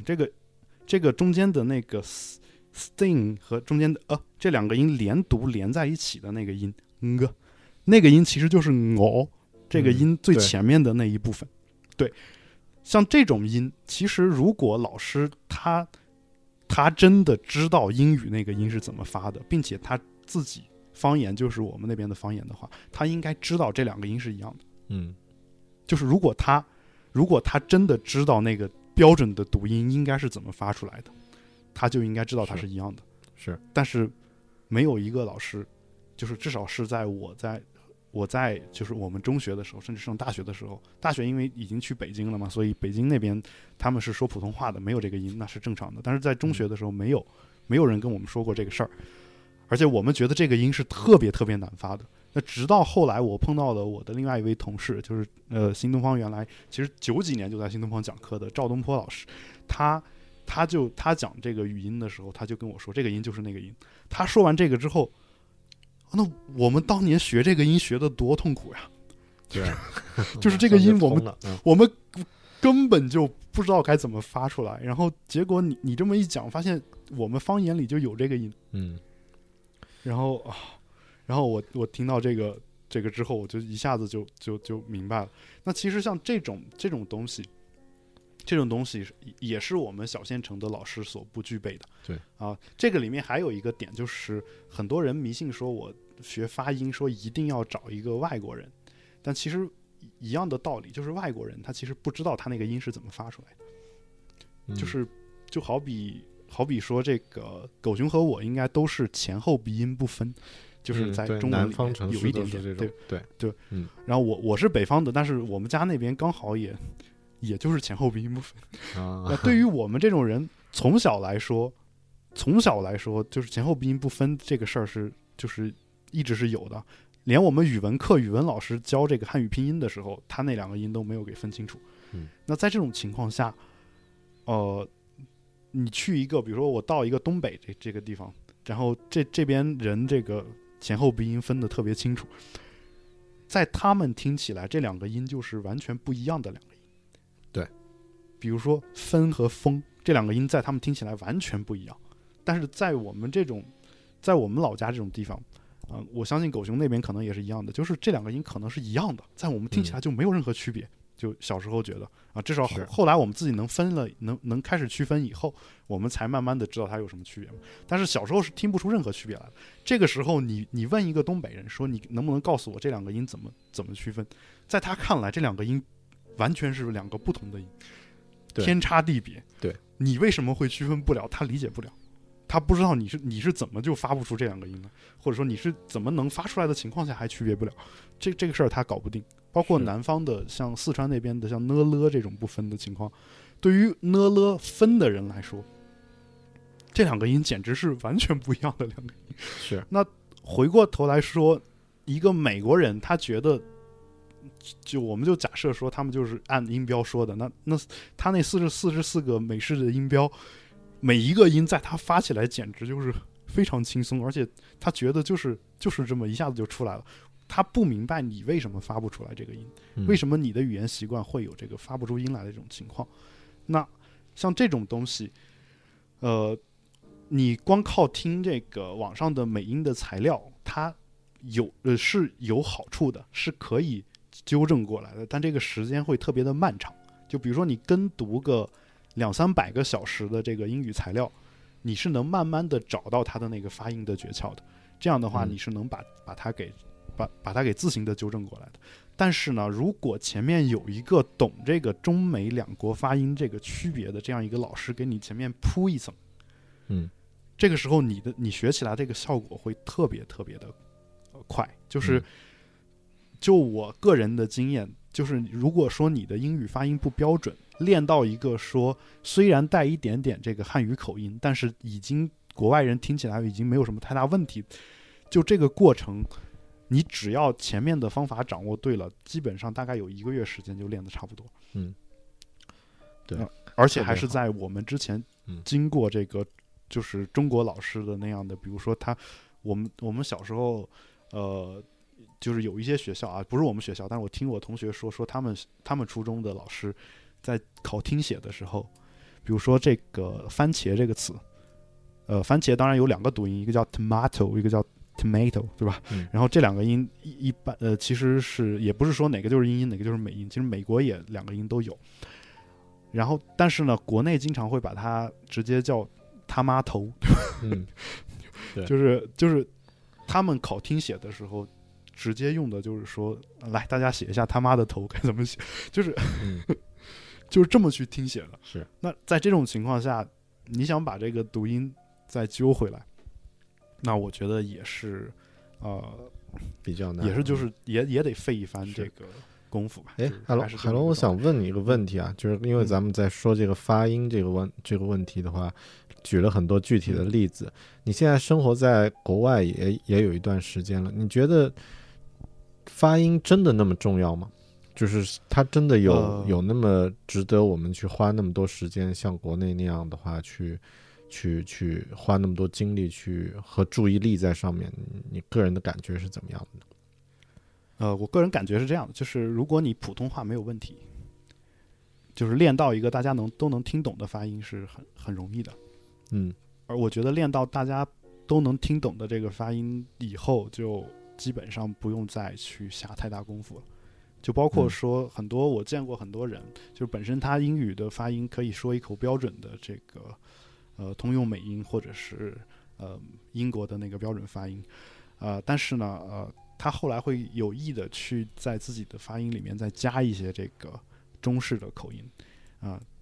这个中间的那个 sing 和中间的这两个音连读连在一起的那个音，那个音其实就是这个音最前面的那一部分。对，像这种音，其实如果老师他真的知道英语那个音是怎么发的，并且他自己方言就是我们那边的方言的话，他应该知道这两个音是一样的。嗯，就是如果他真的知道那个标准的读音应该是怎么发出来的，他就应该知道它是一样的。是，但是没有一个老师，就是至少是在我在就是我们中学的时候，甚至上大学的时候，大学因为已经去北京了嘛，所以北京那边他们是说普通话的，没有这个音那是正常的。但是在中学的时候，没有人跟我们说过这个事儿，而且我们觉得这个音是特别特别难发的。那直到后来我碰到了我的另外一位同事，就是新东方原来其实1990年就在新东方讲课的赵东坡老师，他讲这个语音的时候，他就跟我说这个音就是那个音。他说完这个之后，那我们当年学这个音学的多痛苦呀！对，就是这个音我们根本就不知道该怎么发出来，然后结果你这么一讲，发现我们方言里就有这个音。嗯，然后我听到这个之后，我就一下子就明白了。那其实像这种东西，也是我们小县城的老师所不具备的。对啊，这个里面还有一个点，就是很多人迷信说我学发音，说一定要找一个外国人，但其实一样的道理，就是外国人他其实不知道他那个音是怎么发出来的。嗯，就好比说这个狗熊和我应该都是前后鼻音不分。就是在中文里面有一点点，对，嗯。然后我是北方的，但是我们家那边刚好也就是前后鼻音不分。那对于我们这种人，从小来说，就是前后鼻音不分这个事儿是就是一直是有的。连我们语文课，语文老师教这个汉语拼音的时候，他那两个音都没有给分清楚。嗯。那在这种情况下，你去一个，比如说我到一个东北这个地方，然后这边人这个前后鼻音分得特别清楚，在他们听起来这两个音就是完全不一样的两个音。对，比如说分和风这两个音在他们听起来完全不一样，但是在我们老家这种地方我相信狗熊那边可能也是一样的，就是这两个音可能是一样的，在我们听起来就没有任何区别。就小时候觉得啊，至少后来我们自己能分了，能开始区分以后，我们才慢慢的知道它有什么区别嘛。但是小时候是听不出任何区别来的。这个时候你问一个东北人说你能不能告诉我这两个音怎么区分，在他看来这两个音完全是两个不同的音，天差地别。对，你为什么会区分不了？他理解不了，他不知道你是怎么就发不出这两个音呢？或者说你是怎么能发出来的情况下还区别不了？这个事儿他搞不定。包括南方的像四川那边的像呢了这种不分的情况，对于呢了分的人来说，这两个音简直是完全不一样的两个音。是。那回过头来说，一个美国人他觉得，就我们就假设说他们就是按音标说的，那他那44个美式的音标，每一个音在他发起来简直就是非常轻松，而且他觉得就是这么一下子就出来了。他不明白你为什么发不出来这个音，为什么你的语言习惯会有这个发不出音来的这种情况。那像这种东西，你光靠听这个网上的美音的材料，它是有好处的，是可以纠正过来的，但这个时间会特别的漫长。就比如说你跟读个200-300个小时的这个英语材料，你是能慢慢的找到它的那个发音的诀窍的。这样的话，你是能把它给把它给自行的纠正过来的。但是呢，如果前面有一个懂这个中美两国发音这个区别的这样一个老师给你前面铺一层，这个时候你学起来这个效果会特别特别的快。就我个人的经验，就是如果说你的英语发音不标准，练到一个说虽然带一点点这个汉语口音，但是已经国外人听起来已经没有什么太大问题，就这个过程你只要前面的方法掌握对了，基本上大概有1个月时间就练得差不多。嗯，对，而且还是在我们之前经过这个就是中国老师的那样的，比如说我们小时候就是有一些学校啊，不是我们学校，但是我听我同学说他们初中的老师在考听写的时候，比如说这个番茄这个词，番茄当然有两个读音，一个叫 tomato， 一个叫 tomato， 对吧？嗯、然后这两个音一般其实是也不是说哪个就是英音，哪个就是美音，其实美国也两个音都有。然后但是呢，国内经常会把它直接叫他妈头，嗯，对，就是他们考听写的时候直接用的就是说，来大家写一下他妈的头该怎么写，就是、嗯、就是这么去听写的。是，那在这种情况下，你想把这个读音再揪回来，那我觉得也是比较难，也是就是也得费一番这个功夫吧。哎，海龙，我想问你一个问题啊，就是因为咱们在说这个发音这个问题的话，举了很多具体的例子。嗯、你现在生活在国外也有一段时间了，你觉得发音真的那么重要吗？就是它真的有那么值得我们去花那么多时间，像国内那样的话，去花那么多精力去和注意力在上面？你个人的感觉是怎么样的呢？我个人感觉是这样的，就是如果你普通话没有问题，就是练到一个大家都能听懂的发音是很容易的，嗯。而我觉得练到大家都能听懂的这个发音以后，就基本上不用再去下太大功夫了。就包括说很多、嗯、我见过很多人，就是本身他英语的发音可以说一口标准的这个通用美音，或者是英国的那个标准发音，但是呢他后来会有意的去在自己的发音里面再加一些这个中式的口音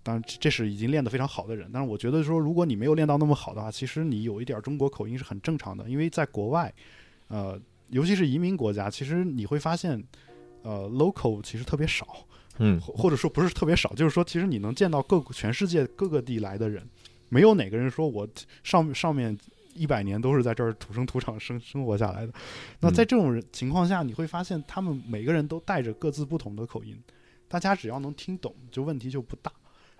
当然这是已经练得非常好的人，但是我觉得说如果你没有练到那么好的话，其实你有一点中国口音是很正常的。因为在国外尤其是移民国家，其实你会发现local 其实特别少，嗯，或者说不是特别少，就是说其实你能见到全世界各个地来的人，没有哪个人说我上面100年都是在这儿土生土长生活下来的。那在这种情况下，你会发现他们每个人都带着各自不同的口音，大家只要能听懂，就问题就不大。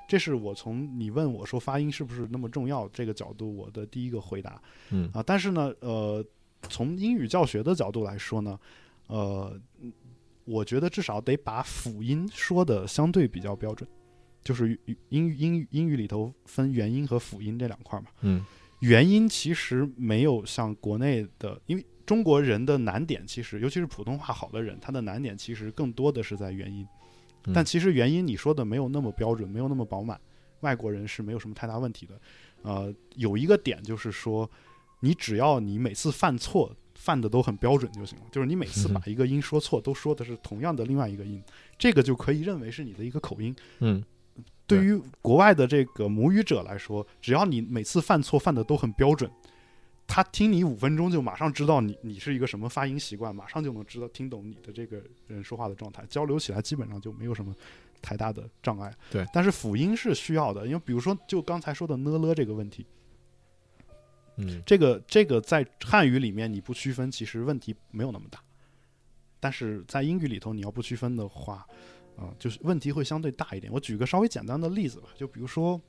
这是我从你问我说发音是不是那么重要这个角度我的第一个回答，嗯啊。但是呢从英语教学的角度来说呢，我觉得至少得把辅音说的相对比较标准，就是英语里头分元音和辅音这两块嘛，嗯。元音其实没有像国内的，因为中国人的难点其实，尤其是普通话好的人，他的难点其实更多的是在元音，但其实元音你说的没有那么标准，没有那么饱满，外国人是没有什么太大问题的。有一个点就是说，你只要你每次犯错犯的都很标准就行了，就是你每次把一个音说错都说的是同样的另外一个音，这个就可以认为是你的一个口音，嗯。对于国外的这个母语者来说，只要你每次犯错犯的都很标准，他听你5分钟就马上知道你是一个什么发音习惯，马上就能知道听懂你的这个人说话的状态，交流起来基本上就没有什么太大的障碍。对，但是辅音是需要的，因为比如说就刚才说的呢了这个问题，嗯，这个在汉语里面你不区分，其实问题没有那么大，但是在英语里头你要不区分的话。就是问题会相对大一点。我举个稍微简单的例子吧，就比如说，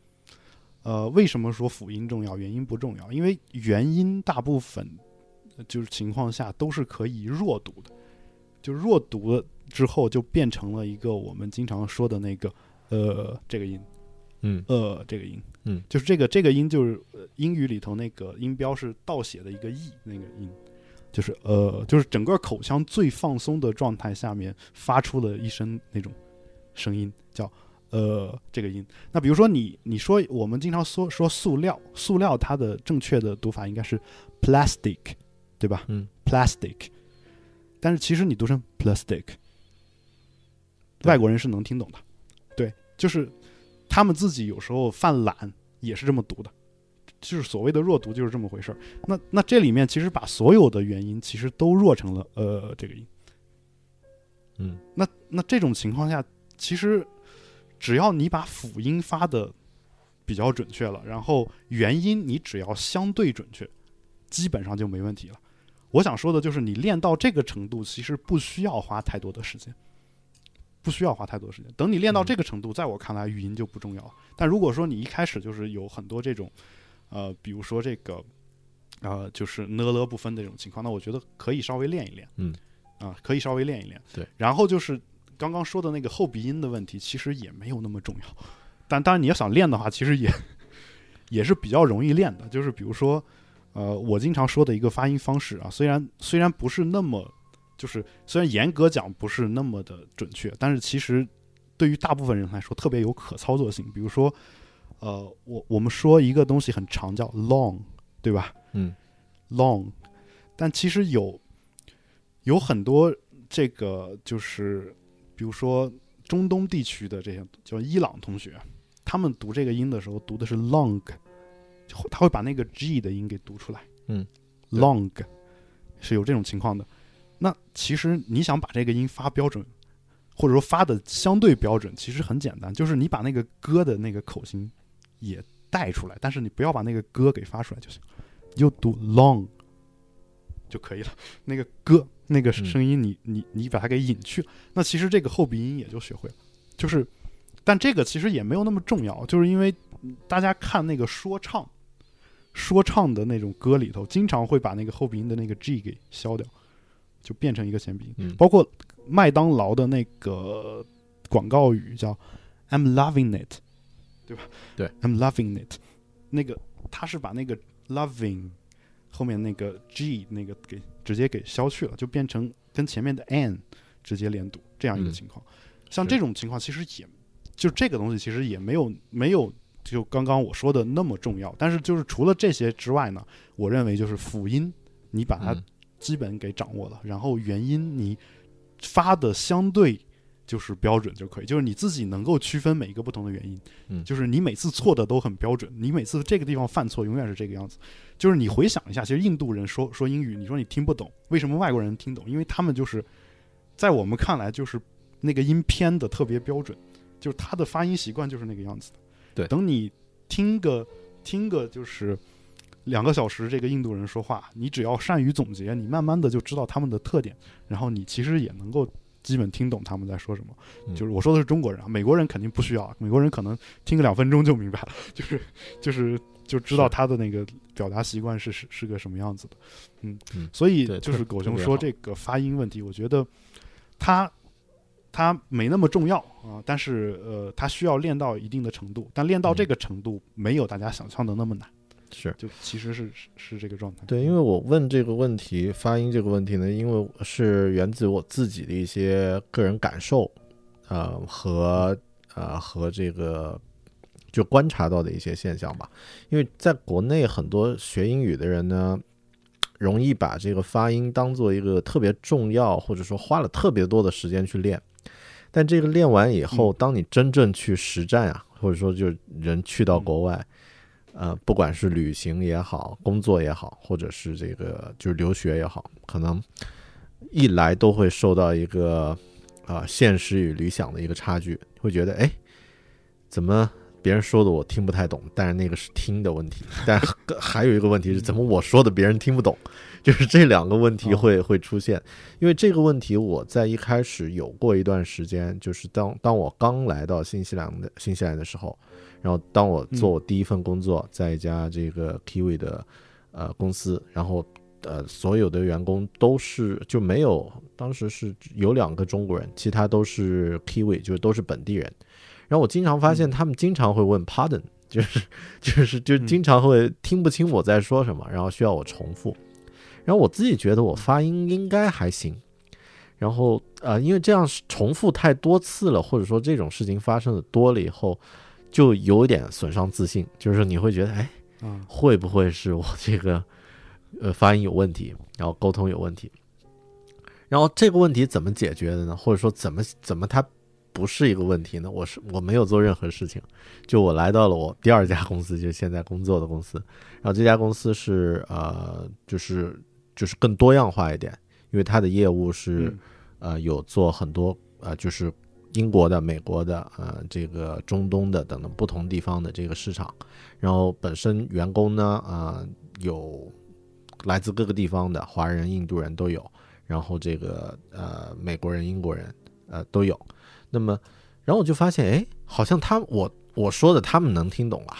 为什么说辅音重要，元音不重要？因为元音大部分就是情况下都是可以弱读的，就弱读了之后就变成了一个我们经常说的那个这个音，嗯，这个音，嗯，就是这个音就是英语里头那个音标是倒写的一个 e 那个音。就是就是整个口腔最放松的状态下面发出了一声那种声音叫这个音。那比如说你说我们经常说塑料它的正确的读法应该是 plastic， 对吧？嗯 ，plastic。但是其实你读成 plastic， 外国人是能听懂的。对，就是他们自己有时候犯懒也是这么读的。就是所谓的弱读就是这么回事。那这里面其实把所有的元音其实都弱成了这个音，嗯。那这种情况下，其实只要你把辅音发的比较准确了，然后元音你只要相对准确，基本上就没问题了。我想说的就是你练到这个程度，其实不需要花太多的时间。等你练到这个程度，在我看来语音就不重要了。但如果说你一开始就是有很多这种比如说这个就是呢了不分的这种情况，那我觉得可以稍微练一练，嗯，可以稍微练一练。对，然后就是刚刚说的那个后鼻音的问题其实也没有那么重要，但当然你要想练的话其实也是比较容易练的。就是比如说我经常说的一个发音方式啊，虽然不是那么，就是虽然严格讲不是那么的准确，但是其实对于大部分人来说特别有可操作性。比如说我们说一个东西很长叫 long 对吧，嗯 long， 但其实有很多这个就是比如说中东地区的这些叫伊朗同学，他们读这个音的时候读的是 long， 他会把那个 G 的音给读出来，嗯 long 是有这种情况的。那其实你想把这个音发标准或者说发的相对标准其实很简单，就是你把那个歌的那个口型也带出来，但是你不要把那个歌给发出来就行，你就读 long 就可以了，那个歌那个声音你把它给引去了，那其实这个后鼻音也就学会了。就是但这个其实也没有那么重要，就是因为大家看那个说唱的那种歌里头经常会把那个后鼻音的那个 G 给消掉，就变成一个前鼻音。包括麦当劳的那个广告语叫 I'm loving it 对吧，对 I'm loving it， 那个他是把那个 loving 后面那个 G 那个给直接给消去了，就变成跟前面的 an 直接连读，这样一个情况。像这种情况其实也就这个东西其实也没有就刚刚我说的那么重要。但是就是除了这些之外呢，我认为就是辅音你把它基本给掌握了，然后元音你发的相对就是标准就可以，就是你自己能够区分每一个不同的元音，就是你每次错的都很标准，你每次这个地方犯错永远是这个样子。就是你回想一下，其实印度人说英语，你说你听不懂，为什么外国人听懂？因为他们就是在我们看来就是那个音偏的特别标准，就是他的发音习惯就是那个样子的。对，等你听个就是2个小时这个印度人说话，你只要善于总结，你慢慢的就知道他们的特点，然后你其实也能够基本听懂他们在说什么。就是我说的是中国人，美国人肯定不需要，美国人可能听个2分钟就明白了，就知道他的那个表达习惯是个什么样子的。所以就是狗熊说这个发音问题，我觉得它没那么重要啊，但是它需要练到一定的程度，但练到这个程度没有大家想象的那么难。是，就其实是这个状态。对，因为我问这个问题，发音这个问题呢，因为是源自我自己的一些个人感受，和这个就观察到的一些现象吧。因为在国内很多学英语的人呢，容易把这个发音当做一个特别重要，或者说花了特别多的时间去练。但这个练完以后，当你真正去实战啊，或者说就人去到国外。不管是旅行也好，工作也好，或者是这个就是留学也好，可能一来都会受到一个现实与理想的一个差距，会觉得哎，怎么别人说的我听不太懂？但是那个是听的问题，但是还有一个问题是，怎么我说的别人听不懂？就是这两个问题会出现。因为这个问题我在一开始有过一段时间，就是当我刚来到新西兰的时候。然后当我做我第一份工作，在一家这个 Kiwi 的公司，然后所有的员工都是就没有，当时是有2个中国人，其他都是 Kiwi， 就都是本地人。然后我经常发现他们经常会问 Pardon， 就经常会听不清我在说什么，然后需要我重复。然后我自己觉得我发音应该还行。然后因为这样重复太多次了，或者说这种事情发生的多了以后。就有点损伤自信，就是你会觉得，哎，会不会是我这个发音有问题，然后沟通有问题，然后这个问题怎么解决的呢？或者说怎么它不是一个问题呢？我没有做任何事情，就我来到了我第2家公司，就现在工作的公司，然后这家公司是就是更多样化一点，因为它的业务是有做很多就是。英国的、美国的、这个中东的等等不同地方的这个市场，然后本身员工呢，有来自各个地方的华人、印度人都有，然后这个美国人、英国人都有。那么，然后我就发现，哎，好像我说的他们能听懂了，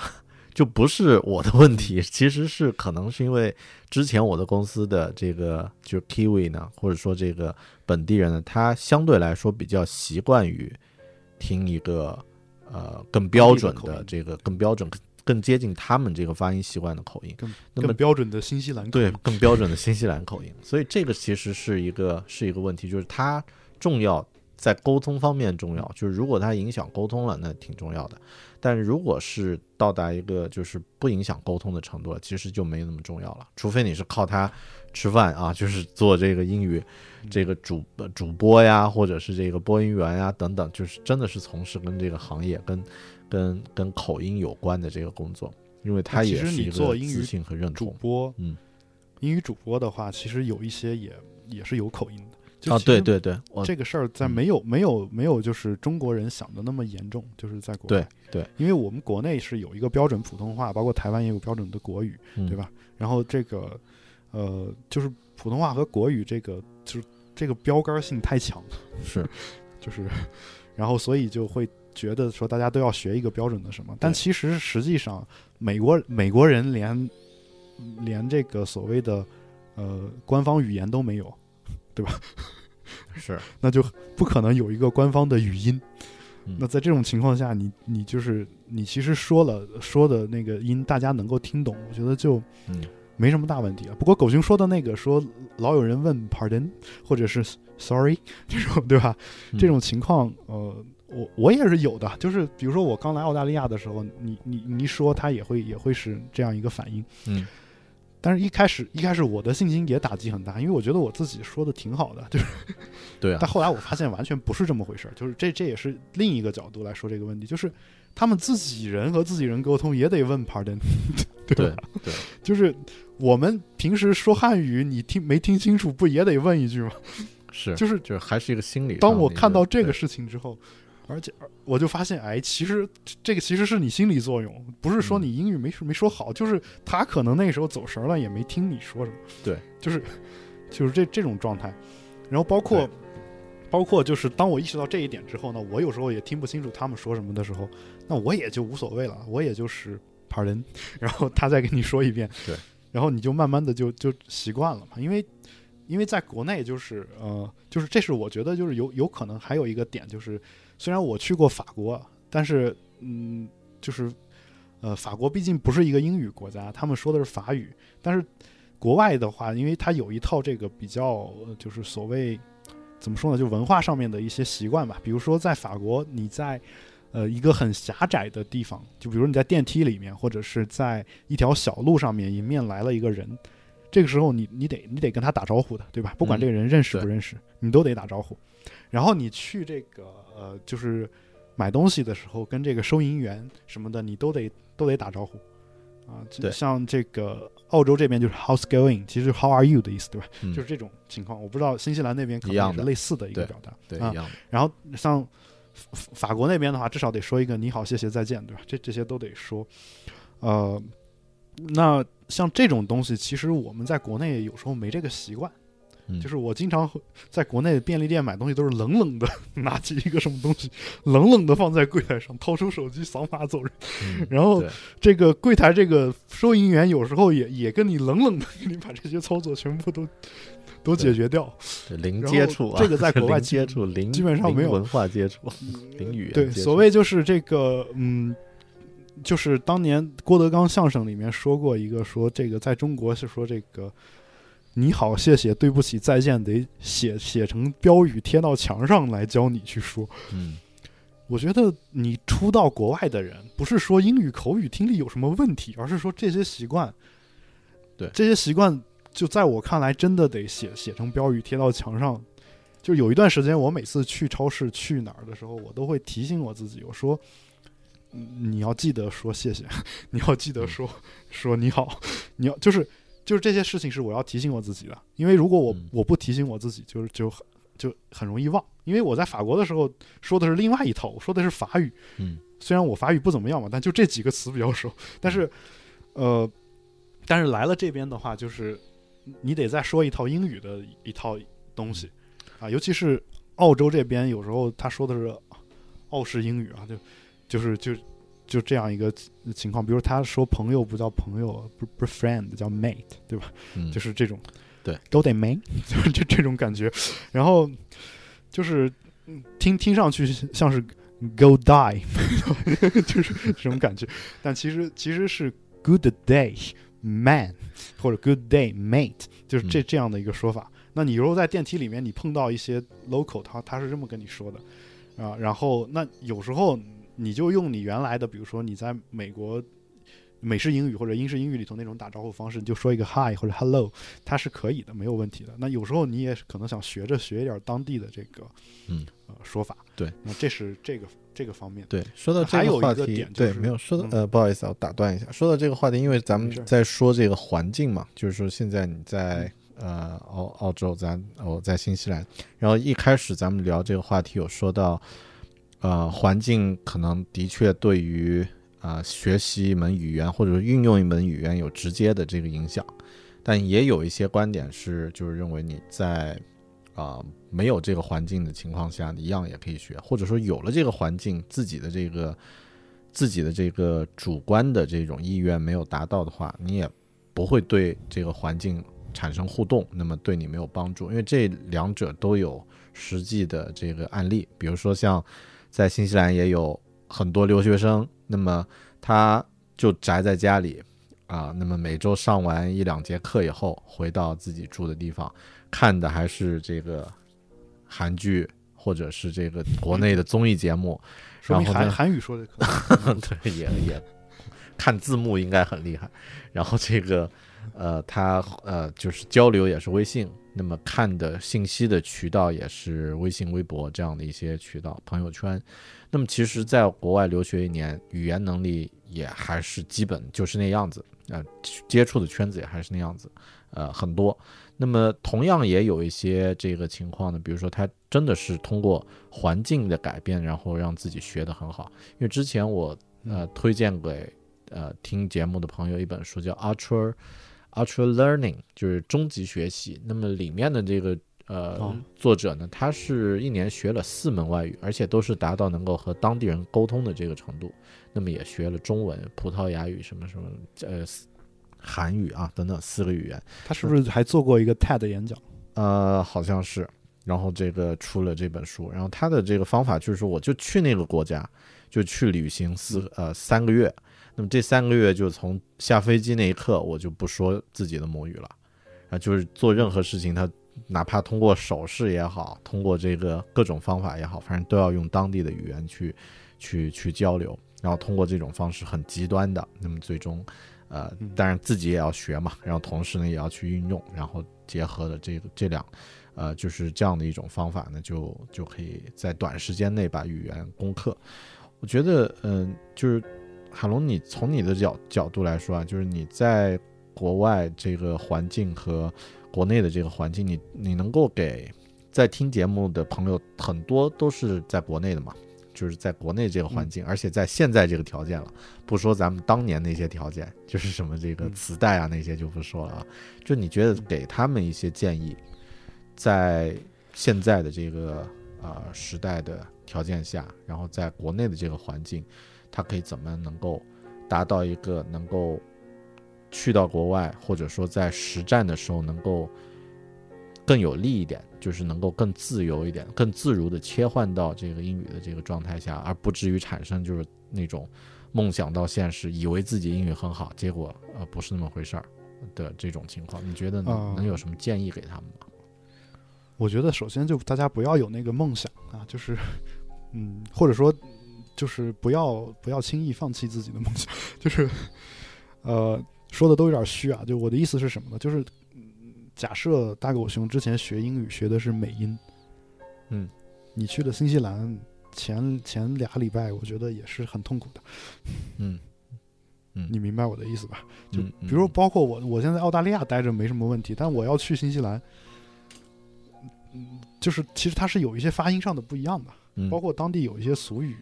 就不是我的问题，其实是可能是因为之前我的公司的这个就 Kiwi 呢，或者说这个本地人呢，他相对来说比较习惯于听一个更标准的这个更标准更接近他们这个发音习惯的口音，更标准的新西兰口音，对，更标准的新西兰口音。所以这个其实是一个问题，就是它重要在沟通方面重要，就是如果它影响沟通了，那挺重要的。但如果是到达一个就是不影响沟通的程度了，其实就没那么重要了。除非你是靠它吃饭啊，就是做这个英语这个主播呀，或者是这个播音员呀等等，就是真的是从事跟这个行业跟口音有关的这个工作，因为它也是一个自信和认同。主播，英语主播的话，其实有一些也是有口音的。啊，对对对，这个事儿在没有就是中国人想的那么严重，就是在国外，对，因为我们国内是有一个标准普通话，包括台湾也有标准的国语，对吧？然后这个就是普通话和国语这个就是这个标杆性太强了，是，就是然后所以就会觉得说大家都要学一个标准的什么，但其实实际上美国人连这个所谓的官方语言都没有。对吧？是，那就不可能有一个官方的语音。那在这种情况下，你就是你其实说的那个音，大家能够听懂，我觉得就没什么大问题了。不过狗熊说的那个说老有人问 pardon 或者是 sorry 这种，对吧？这种情况，我也是有的。就是比如说我刚来澳大利亚的时候，你说他也会是这样一个反应。但是一开始我的信心也打击很大，因为我觉得我自己说的挺好的，就是对啊。但后来我发现完全不是这么回事，就是这也是另一个角度来说这个问题，就是他们自己人和自己人沟通也得问 pardon， 对吧？对，就是我们平时说汉语，你没听清楚不也得问一句吗？是，就是还是一个心理。当我看到这个事情之后，而且我就发现，哎，其实这个其实是你心理作用，不是说你英语没说好，就是他可能那时候走神了，也没听你说什么。对，就是这种状态。然后包括就是当我意识到这一点之后呢，我有时候也听不清楚他们说什么的时候，那我也就无所谓了，我也就是 pardon， 然后他再跟你说一遍，对，然后你就慢慢的就习惯了嘛，因为在国内就是就是这是我觉得就是有可能还有一个点就是。虽然我去过法国，但是就是法国毕竟不是一个英语国家，他们说的是法语。但是国外的话，因为它有一套这个比较就是所谓怎么说呢，就文化上面的一些习惯吧。比如说在法国，你在一个很狭窄的地方，就比如你在电梯里面，或者是在一条小路上面，迎面来了一个人，这个时候你得跟他打招呼的，对吧？不管这个人认识不认识，你都得打招呼。然后你去这个就是买东西的时候，跟这个收银员什么的，你都得打招呼啊。对，像这个澳洲这边就是 how's going， 其实 how are you 的意思，对吧？就是这种情况。我不知道新西兰那边可能也是类似的一个表达，对，一样的。然后像法国那边的话，至少得说一个你好、谢谢、再见，对吧？这些都得说。那像这种东西，其实我们在国内有时候没这个习惯。就是我经常在国内便利店买东西，都是冷冷的拿起一个什么东西，冷冷的放在柜台上，掏出手机扫码走人。然后这个柜台这个收银员有时候也跟你冷冷的给你把这些操作全部都解决掉。零接触啊，这个在国外接触零，基本上没有文化接触，零语言接触。对，所谓就是这个就是当年郭德纲相声里面说过一个，说这个在中国是说这个。你好，谢谢，对不起，再见，得写成标语贴到墙上来教你去说。我觉得你出到国外的人，不是说英语口语听力有什么问题，而是说这些习惯，对，这些习惯就在我看来真的得写成标语贴到墙上。就有一段时间，我每次去超市去哪儿的时候，我都会提醒我自己，我说你要记得说谢谢，你要记得说你好，你要就是这些事情是我要提醒我自己的，因为如果我不提醒我自己，就很容易忘。因为我在法国的时候说的是另外一套，我说的是法语。虽然我法语不怎么样嘛，但就这几个词比较熟。但是来了这边的话，就是你得再说一套英语的一套东西啊，尤其是澳洲这边，有时候他说的是澳式英语啊，就是就这样一个情况。比如他说朋友不叫朋友，不是 friend 叫 mate， 对吧、嗯、就是这种对 go they man 就是这种感觉。然后就是听上去像是 go die 就是这种感觉，但其实是 good day man 或者 good day mate， 就是这样的一个说法、嗯、那你如果在电梯里面你碰到一些 local， 他是这么跟你说的啊，然后那有时候你就用你原来的，比如说你在美国美式英语或者英式英语里头那种打招呼方式，你就说一个 hi 或者 hello， 它是可以的，没有问题的。那有时候你也可能想学一点当地的这个说法，对，那这是这个方面。对，说到这个话题，还有一个点就是、对，没有说到不好意思，我打断一下。说到这个话题，因为咱们在说这个环境嘛，就是说现在你在澳洲，我在新西兰，然后一开始咱们聊这个话题有说到。环境可能的确对于学习一门语言或者运用一门语言有直接的这个影响，但也有一些观点是就是认为你在没有这个环境的情况下你一样也可以学，或者说有了这个环境自己的这个主观的这种意愿没有达到的话，你也不会对这个环境产生互动，那么对你没有帮助。因为这两者都有实际的这个案例，比如说像在新西兰也有很多留学生，那么他就宅在家里那么每周上完一两节课以后回到自己住的地方，看的还是这个韩剧或者是这个国内的综艺节目，说明韩语说的可能对，也看字幕应该很厉害。然后这个他就是交流也是微信，那么看的信息的渠道也是微信微博这样的一些渠道，朋友圈。那么其实在国外留学一年，语言能力也还是基本就是那样子，接触的圈子也还是那样子很多。那么同样也有一些这个情况呢，比如说他真的是通过环境的改变然后让自己学得很好。因为之前我推荐给听节目的朋友一本书叫 Ultra Learning， 就是终极学习。那么里面的这个作者呢，他是一年学了4门外语，而且都是达到能够和当地人沟通的这个程度。那么也学了中文、葡萄牙语、什么什么韩语啊等等4个语言。他是不是还做过一个 TED 演讲？好像是。然后这个出了这本书，然后他的这个方法就是说，我就去那个国家，就去旅行3个月。那么这3个月就从下飞机那一刻我就不说自己的母语了，就是做任何事情他哪怕通过手势也好，通过这个各种方法也好，反正都要用当地的语言去交流，然后通过这种方式很极端的，那么最终当然自己也要学嘛，然后同时呢也要去运用，然后结合了这两就是这样的一种方法呢，就可以在短时间内把语言攻克。我觉得就是海龙，你从你的角度来说啊，就是你在国外这个环境和国内的这个环境，你能够给在听节目的朋友，很多都是在国内的嘛，就是在国内这个环境，而且在现在这个条件了，不说咱们当年那些条件，就是什么这个磁带啊那些就不说了啊，就你觉得给他们一些建议，在现在的这个时代的条件下，然后在国内的这个环境。他可以怎么能够达到一个能够去到国外，或者说在实战的时候能够更有利一点，就是能够更自由一点，更自如的切换到这个英语的这个状态下，而不至于产生就是那种梦想到现实，以为自己英语很好，结果不是那么回事儿的这种情况。你觉得能有什么建议给他们吗？我觉得首先就大家不要有那个梦想啊，就是或者说。就是不要轻易放弃自己的梦想，就是说的都有点虚啊，就我的意思是什么呢，就是假设大狗熊之前学英语学的是美音，你去了新西兰前2礼拜我觉得也是很痛苦的，你明白我的意思吧，就比如包括我现在澳大利亚待着没什么问题，但我要去新西兰就是其实它是有一些发音上的不一样的，包括当地有一些俗语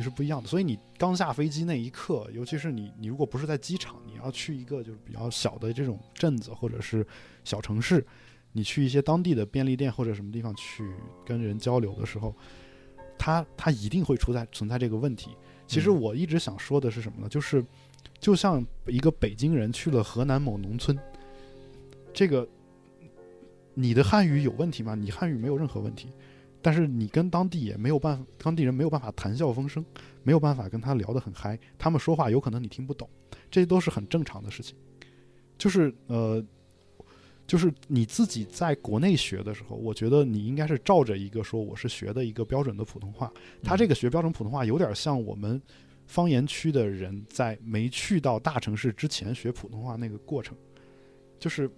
是不一样的，所以你刚下飞机那一刻，尤其是你如果不是在机场，你要去一个就是比较小的这种镇子或者是小城市，你去一些当地的便利店或者什么地方去跟人交流的时候，它一定会存在这个问题。其实我一直想说的是什么呢，就是就像一个北京人去了河南某农村，这个你的汉语有问题吗？你汉语没有任何问题，但是你跟当地也没有办法，当地人没有办法谈笑风生，没有办法跟他聊得很嗨，他们说话有可能你听不懂，这都是很正常的事情。就是就是你自己在国内学的时候，我觉得你应该是照着一个说我是学的一个标准的普通话，他这个学标准普通话有点像我们方言区的人在没去到大城市之前学普通话那个过程。就是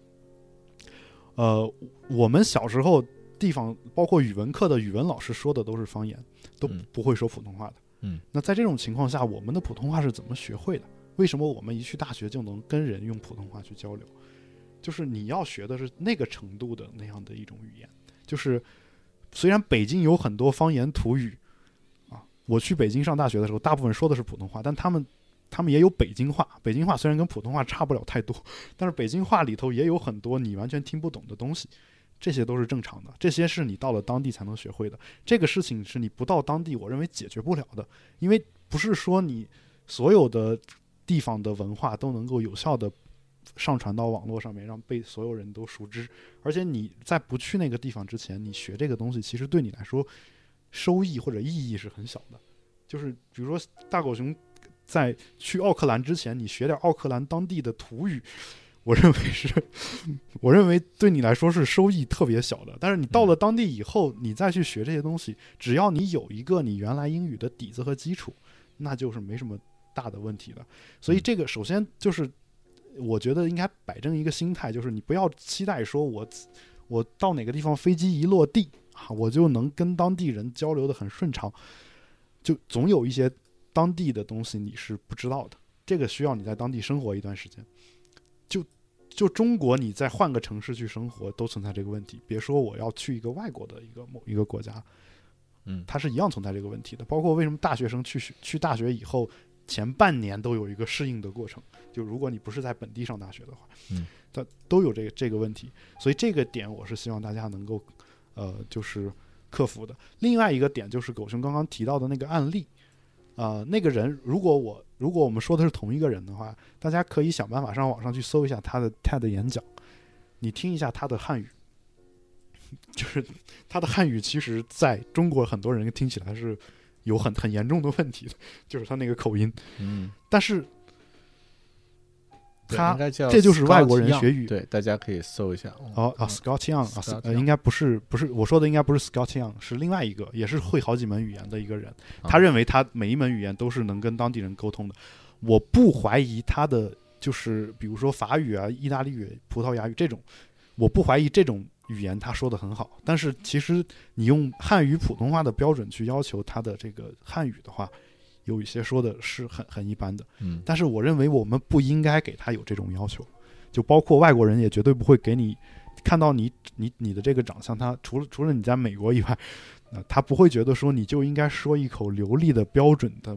我们小时候地方包括语文课的语文老师说的都是方言，都不会说普通话的。那在这种情况下，我们的普通话是怎么学会的？为什么我们一去大学就能跟人用普通话去交流？就是你要学的是那个程度的那样的一种语言。就是虽然北京有很多方言土语啊，我去北京上大学的时候大部分说的是普通话，但他们也有北京话，北京话虽然跟普通话差不了太多，但是北京话里头也有很多你完全听不懂的东西，这些都是正常的，这些是你到了当地才能学会的。这个事情是你不到当地我认为解决不了的，因为不是说你所有的地方的文化都能够有效的上传到网络上面，让被所有人都熟知。而且你在不去那个地方之前，你学这个东西其实对你来说收益或者意义是很小的。就是比如说大狗熊在去奥克兰之前，你学点奥克兰当地的土语，我认为对你来说是收益特别小的。但是你到了当地以后，你再去学这些东西，只要你有一个你原来英语的底子和基础，那就是没什么大的问题的。所以这个首先就是我觉得应该摆正一个心态，就是你不要期待说我到哪个地方飞机一落地啊，我就能跟当地人交流的很顺畅，就总有一些当地的东西你是不知道的，这个需要你在当地生活一段时间。就中国你再换个城市去生活都存在这个问题，别说我要去一个外国的某一个国家，它是一样存在这个问题的。包括为什么大学生去大学以后前半年都有一个适应的过程，就如果你不是在本地上大学的话，它都有这个问题。所以这个点我是希望大家能够就是克服的。另外一个点就是狗熊刚刚提到的那个案例，那个人如果我们说的是同一个人的话，大家可以想办法上网上去搜一下他的 TED 演讲，你听一下他的汉语，就是他的汉语其实在中国很多人听起来是有很严重的问题的，就是他那个口音。但是他这就是外国人学语，对，大家可以搜一下。Scott Young， 应该不是我说的，应该不是 Scott Young， 是另外一个也是会好几门语言的一个人。他认为他每一门语言都是能跟当地人沟通的。我不怀疑他的就是比如说法语啊、意大利语、葡萄牙语这种，我不怀疑这种语言他说的很好。但是其实你用汉语普通话的标准去要求他的这个汉语的话，有一些说的是很一般的。但是我认为我们不应该给他有这种要求，就包括外国人也绝对不会给你看到你的这个长相，他除了你在美国以外，他不会觉得说你就应该说一口流利的标准的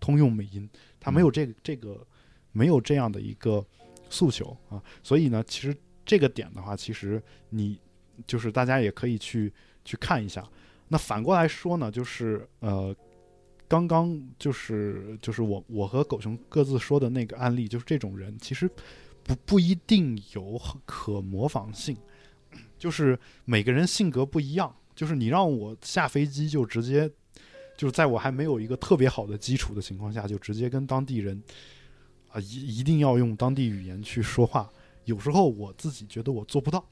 通用美音，他没有这个没有这样的一个诉求啊。所以呢，其实这个点的话，其实你就是大家也可以去看一下。那反过来说呢，就是刚刚就是我和狗熊各自说的那个案例，就是这种人其实不一定有可模仿性，就是每个人性格不一样。就是你让我下飞机就直接，就是在我还没有一个特别好的基础的情况下，就直接跟当地人啊一定要用当地语言去说话，有时候我自己觉得我做不到。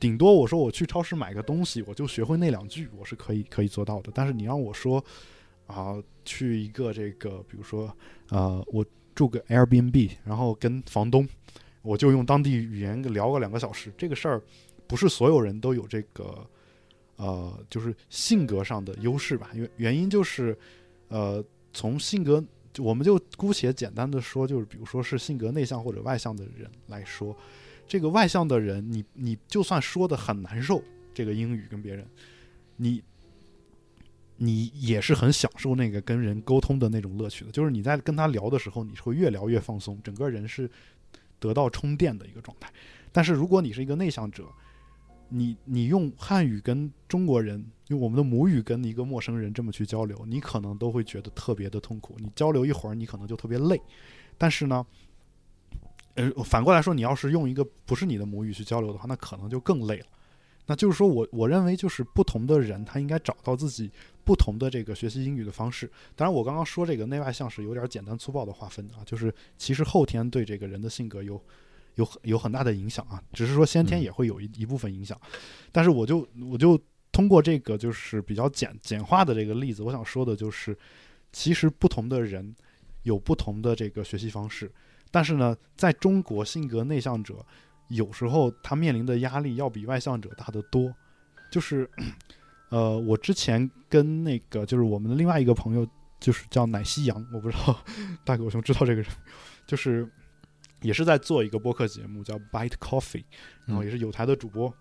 顶多我说我去超市买个东西，我就学会那两句，我是可以做到的。但是你让我说去一个这个，比如说我住个 Airbnb， 然后跟房东我就用当地语言聊个2个小时，这个事儿不是所有人都有这个就是性格上的优势吧。因为原因就是从性格，我们就姑且简单的说，就是比如说是性格内向或者外向的人来说，这个外向的人你就算说的很难受这个英语跟别人，你也是很享受那个跟人沟通的那种乐趣的。就是你在跟他聊的时候，你会越聊越放松，整个人是得到充电的一个状态。但是如果你是一个内向者，你用汉语跟中国人，用我们的母语跟一个陌生人这么去交流，你可能都会觉得特别的痛苦，你交流一会儿你可能就特别累。但是呢反过来说，你要是用一个不是你的母语去交流的话，那可能就更累了。那就是说我认为就是不同的人他应该找到自己不同的这个学习英语的方式。当然我刚刚说这个内外向是有点简单粗暴的划分啊，就是其实后天对这个人的性格有很大的影响啊，只是说先天也会有一部分影响。但是我就通过这个就是比较简化的这个例子，我想说的就是其实不同的人有不同的这个学习方式。但是呢，在中国性格内向者有时候他面临的压力要比外向者大得多。就是我之前跟那个就是我们的另外一个朋友，就是叫奶西洋，我不知道大狗熊知道这个人，就是也是在做一个播客节目叫 Bite Coffee， 然后也是有台的主播。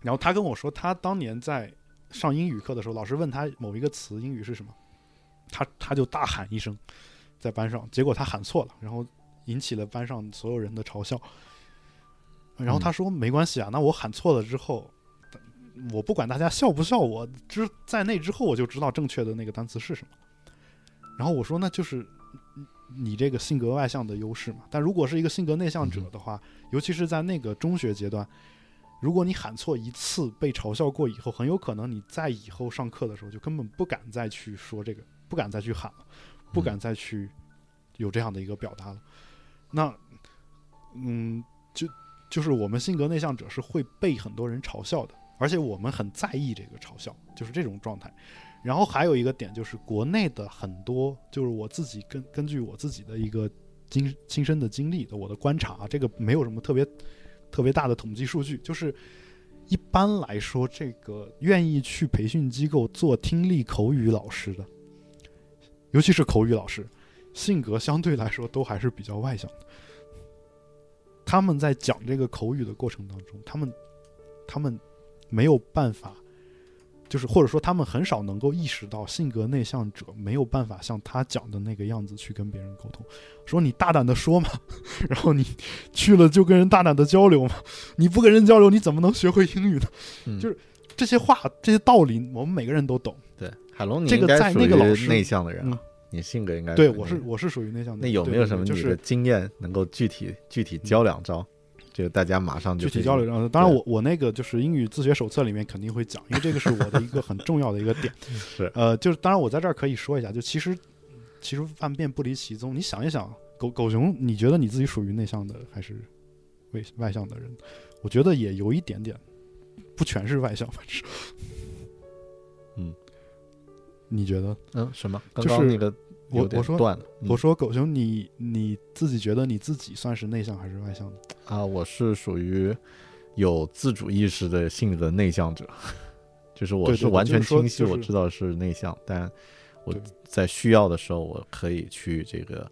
然后他跟我说，他当年在上英语课的时候，老师问他某一个词英语是什么，他就大喊一声在班上，结果他喊错了，然后引起了班上所有人的嘲笑。然后他说没关系啊，那我喊错了之后我不管大家笑不笑我，在那之后我就知道正确的那个单词是什么。然后我说那就是你这个性格外向的优势嘛，但如果是一个性格内向者的话，尤其是在那个中学阶段，如果你喊错一次被嘲笑过以后，很有可能你在以后上课的时候就根本不敢再去说这个，不敢再去喊了，不敢再去有这样的一个表达了。那就是我们性格内向者是会被很多人嘲笑的，而且我们很在意这个嘲笑，就是这种状态。然后还有一个点就是国内的很多，就是我自己根据我自己的一个亲身的经历的我的观察，这个没有什么特别特别大的统计数据，就是一般来说这个愿意去培训机构做听力口语老师的，尤其是口语老师，性格相对来说都还是比较外向的。他们在讲这个口语的过程当中，他们没有办法，就是或者说他们很少能够意识到性格内向者没有办法像他讲的那个样子去跟别人沟通，说你大胆的说嘛，然后你去了就跟人大胆的交流嘛，你不跟人交流你怎么能学会英语呢？就是这些话这些道理我们每个人都懂。对，海龙你应该属于内向的人啊，你性格应该对，我是属于内向的人。那有没有什么你的经验能够具体教两招？就大家马上就具体交流。当然我那个就是英语自学手册里面肯定会讲，因为这个是我的一个很重要的一个点是就是当然我在这儿可以说一下，就其实万变不离其宗。你想一想，狗熊你觉得你自己属于内向的还是外向的人？我觉得也有一点点，不全是外向，反正你觉得什么？刚刚那个我说断了。我说狗熊，你自己觉得你自己算是内向还是外向的？啊，我是属于有自主意识的性格内向者，就是我是完全清晰，我知道是内向，但我在需要的时候，我可以去这个，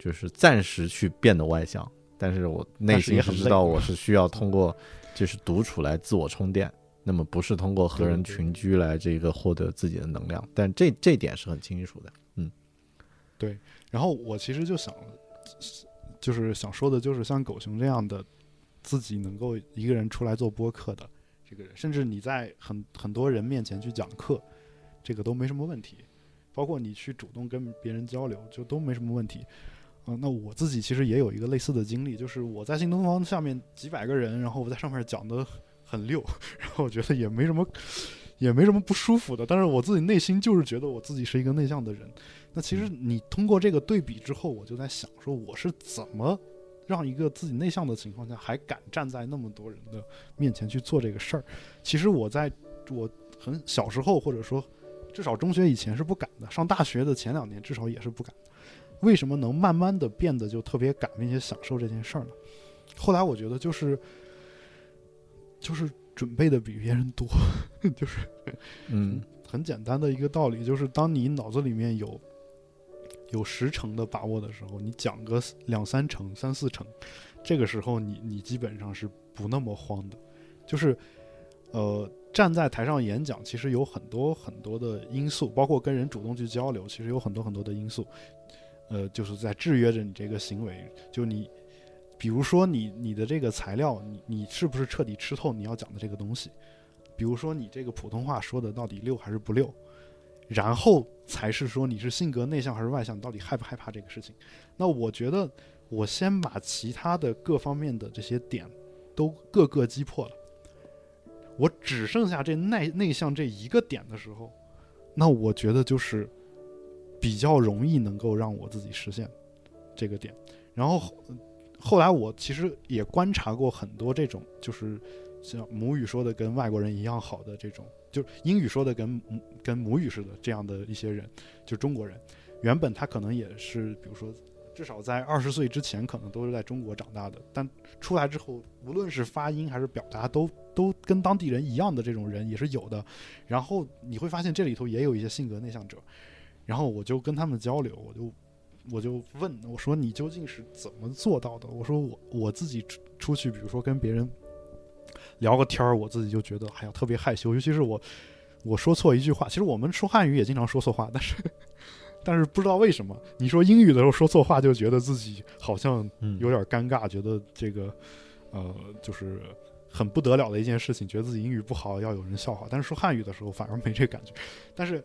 就是暂时去变得外向，但是我内心也知道我是需要通过就是独处来自我充电。那么不是通过和人群居来这个获得自己的能量，但这点是很清楚的。对。然后我其实就想，就是想说的，就是像狗熊这样的，自己能够一个人出来做播客的这个人，甚至你在很多人面前去讲课，这个都没什么问题。包括你去主动跟别人交流，就都没什么问题。那我自己其实也有一个类似的经历，就是我在新东方下面几百个人，然后我在上面讲的很溜，然后我觉得也没什么不舒服的，但是我自己内心就是觉得我自己是一个内向的人。那其实你通过这个对比之后，我就在想说，我是怎么让一个自己内向的情况下还敢站在那么多人的面前去做这个事儿？其实我很小时候，或者说至少中学以前是不敢的，上大学的前2年至少也是不敢的。为什么能慢慢的变得就特别敢并且享受这件事儿呢？后来我觉得就是准备的比别人多，就是很简单的一个道理，就是当你脑子里面有10成的把握的时候，你讲个2-3成3-4成，这个时候你基本上是不那么慌的。就是站在台上演讲其实有很多很多的因素，包括跟人主动去交流，其实有很多很多的因素就是在制约着你这个行为。就你比如说你的这个材料，你是不是彻底吃透你要讲的这个东西，比如说你这个普通话说的到底溜还是不溜，然后才是说你是性格内向还是外向，到底害不害怕这个事情。那我觉得我先把其他的各方面的这些点都各个击破了，我只剩下这内向这一个点的时候，那我觉得就是比较容易能够让我自己实现这个点。然后后来我其实也观察过很多这种，就是像母语说的跟外国人一样好的这种，就是英语说的跟母语似的这样的一些人，就中国人，原本他可能也是比如说至少在20岁之前可能都是在中国长大的，但出来之后无论是发音还是表达都跟当地人一样的这种人也是有的。然后你会发现这里头也有一些性格内向者，然后我就跟他们交流，我就问，我说你究竟是怎么做到的？我说我自己出去比如说跟别人聊个天，我自己就觉得哎呀特别害羞，尤其是我说错一句话，其实我们说汉语也经常说错话，但是不知道为什么你说英语的时候说错话就觉得自己好像有点尴尬，觉得这个就是很不得了的一件事情，觉得自己英语不好要有人笑话，但是说汉语的时候反而没这感觉。但是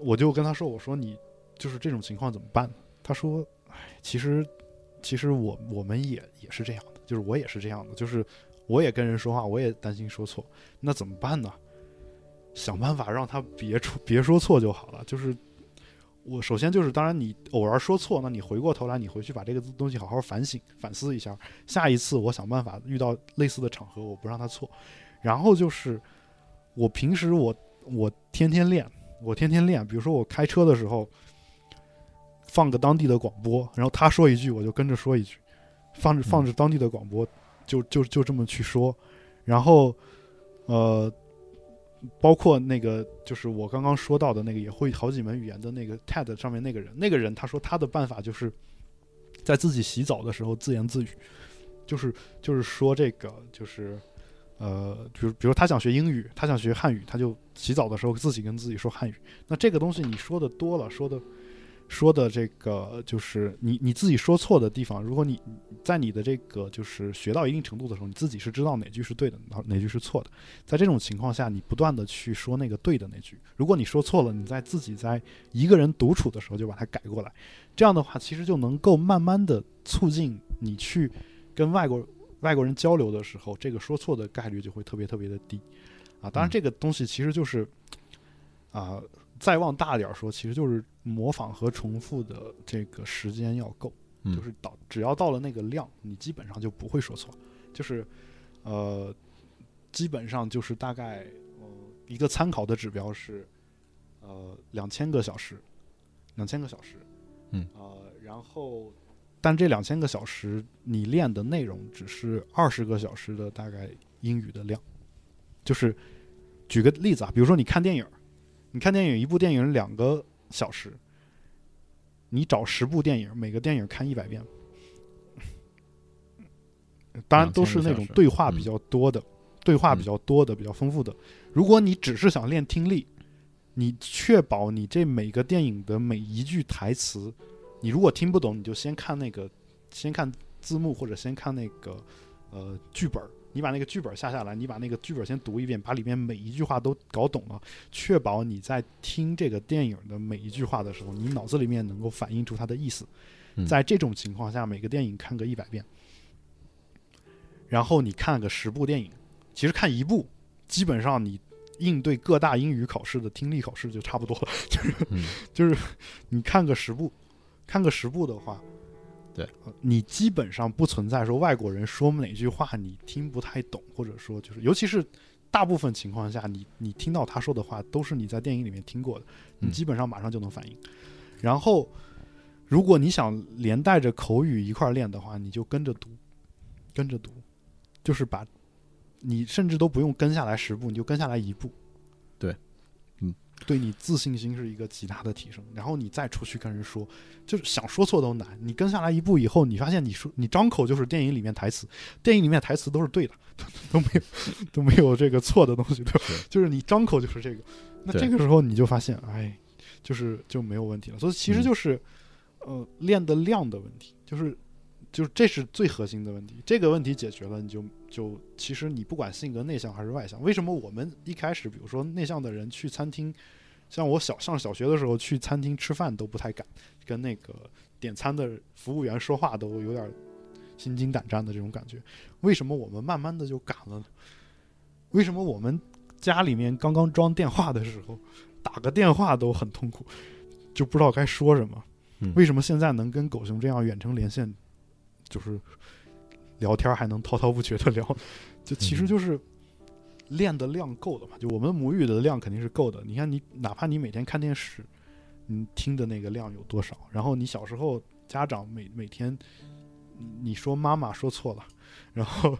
我就跟他说，我说你就是这种情况怎么办呢？他说哎，其实我们也是这样的，就是我也是这样的，就是我也跟人说话我也担心说错，那怎么办呢？想办法让他别说错就好了。就是我首先就是当然你偶尔说错，那你回过头来你回去把这个东西好好反思一下，下一次我想办法遇到类似的场合我不让他错。然后就是我平时我天天练，比如说我开车的时候放个当地的广播，然后他说一句我就跟着说一句，放着当地的广播就这么去说。然后包括那个就是我刚刚说到的那个也会好几门语言的那个 TED 上面那个人他说他的办法就是在自己洗澡的时候自言自语，就是说这个就是比如他想学英语他想学汉语，他就洗澡的时候自己跟自己说汉语。那这个东西你说的多了，说的这个就是你自己说错的地方，如果你在你的这个就是学到一定程度的时候，你自己是知道哪句是对的哪句是错的，在这种情况下你不断的去说那个对的那句，如果你说错了你自己在一个人独处的时候就把它改过来，这样的话其实就能够慢慢的促进你去跟外国人交流的时候这个说错的概率就会特别特别的低啊。当然这个东西其实就是啊再往大点说，其实就是模仿和重复的这个时间要够，就是只要到了那个量，你基本上就不会说错。就是基本上就是大概一个参考的指标是2000个小时，然后但这2000个小时你练的内容只是20个小时的大概英语的量。就是举个例子啊，比如说你看电影一部电影2个小时，你找10部电影每个电影看100遍，当然都是那种对话比较多的比较丰富的。如果你只是想练听力，你确保你这每个电影的每一句台词你如果听不懂你就先看字幕或者先看那个剧本，你把那个剧本下来，你把那个剧本先读一遍，把里面每一句话都搞懂了，确保你在听这个电影的每一句话的时候你脑子里面能够反映出它的意思。在这种情况下每个电影看个100遍，然后你看个10部电影，其实看一部基本上你应对各大英语考试的听力考试就差不多了，就是你看个十部的话，对，你基本上不存在说外国人说哪句话你听不太懂，或者说就是尤其是大部分情况下你听到他说的话都是你在电影里面听过的，你基本上马上就能反应。然后如果你想连带着口语一块练的话，你就跟着读，就是把你甚至都不用跟下来10步，你就跟下来1步，对，对你自信心是一个极大的提升。然后你再出去跟人说，就是想说错都难，你跟下来1步以后，你发现你张口就是电影里面台词，电影里面台词都是对的，都没有这个错的东西，对吧？就是你张口就是这个，那这个时候你就发现，哎，就没有问题了。所以其实就是练的量的问题，就是就是这是最核心的问题，这个问题解决了，你就其实你不管性格内向还是外向，为什么我们一开始比如说内向的人去餐厅，像我上小学的时候去餐厅吃饭都不太敢跟那个点餐的服务员说话，都有点心惊胆战的这种感觉，为什么我们慢慢的就敢了呢？为什么我们家里面刚刚装电话的时候打个电话都很痛苦，就不知道该说什么，为什么现在能跟狗熊这样远程连线就是聊天还能滔滔不绝的聊，就其实就是练的量够了嘛，就我们母语的量肯定是够的，你看你哪怕你每天看电视你听的那个量有多少，然后你小时候家长每天你说妈妈说错了，然后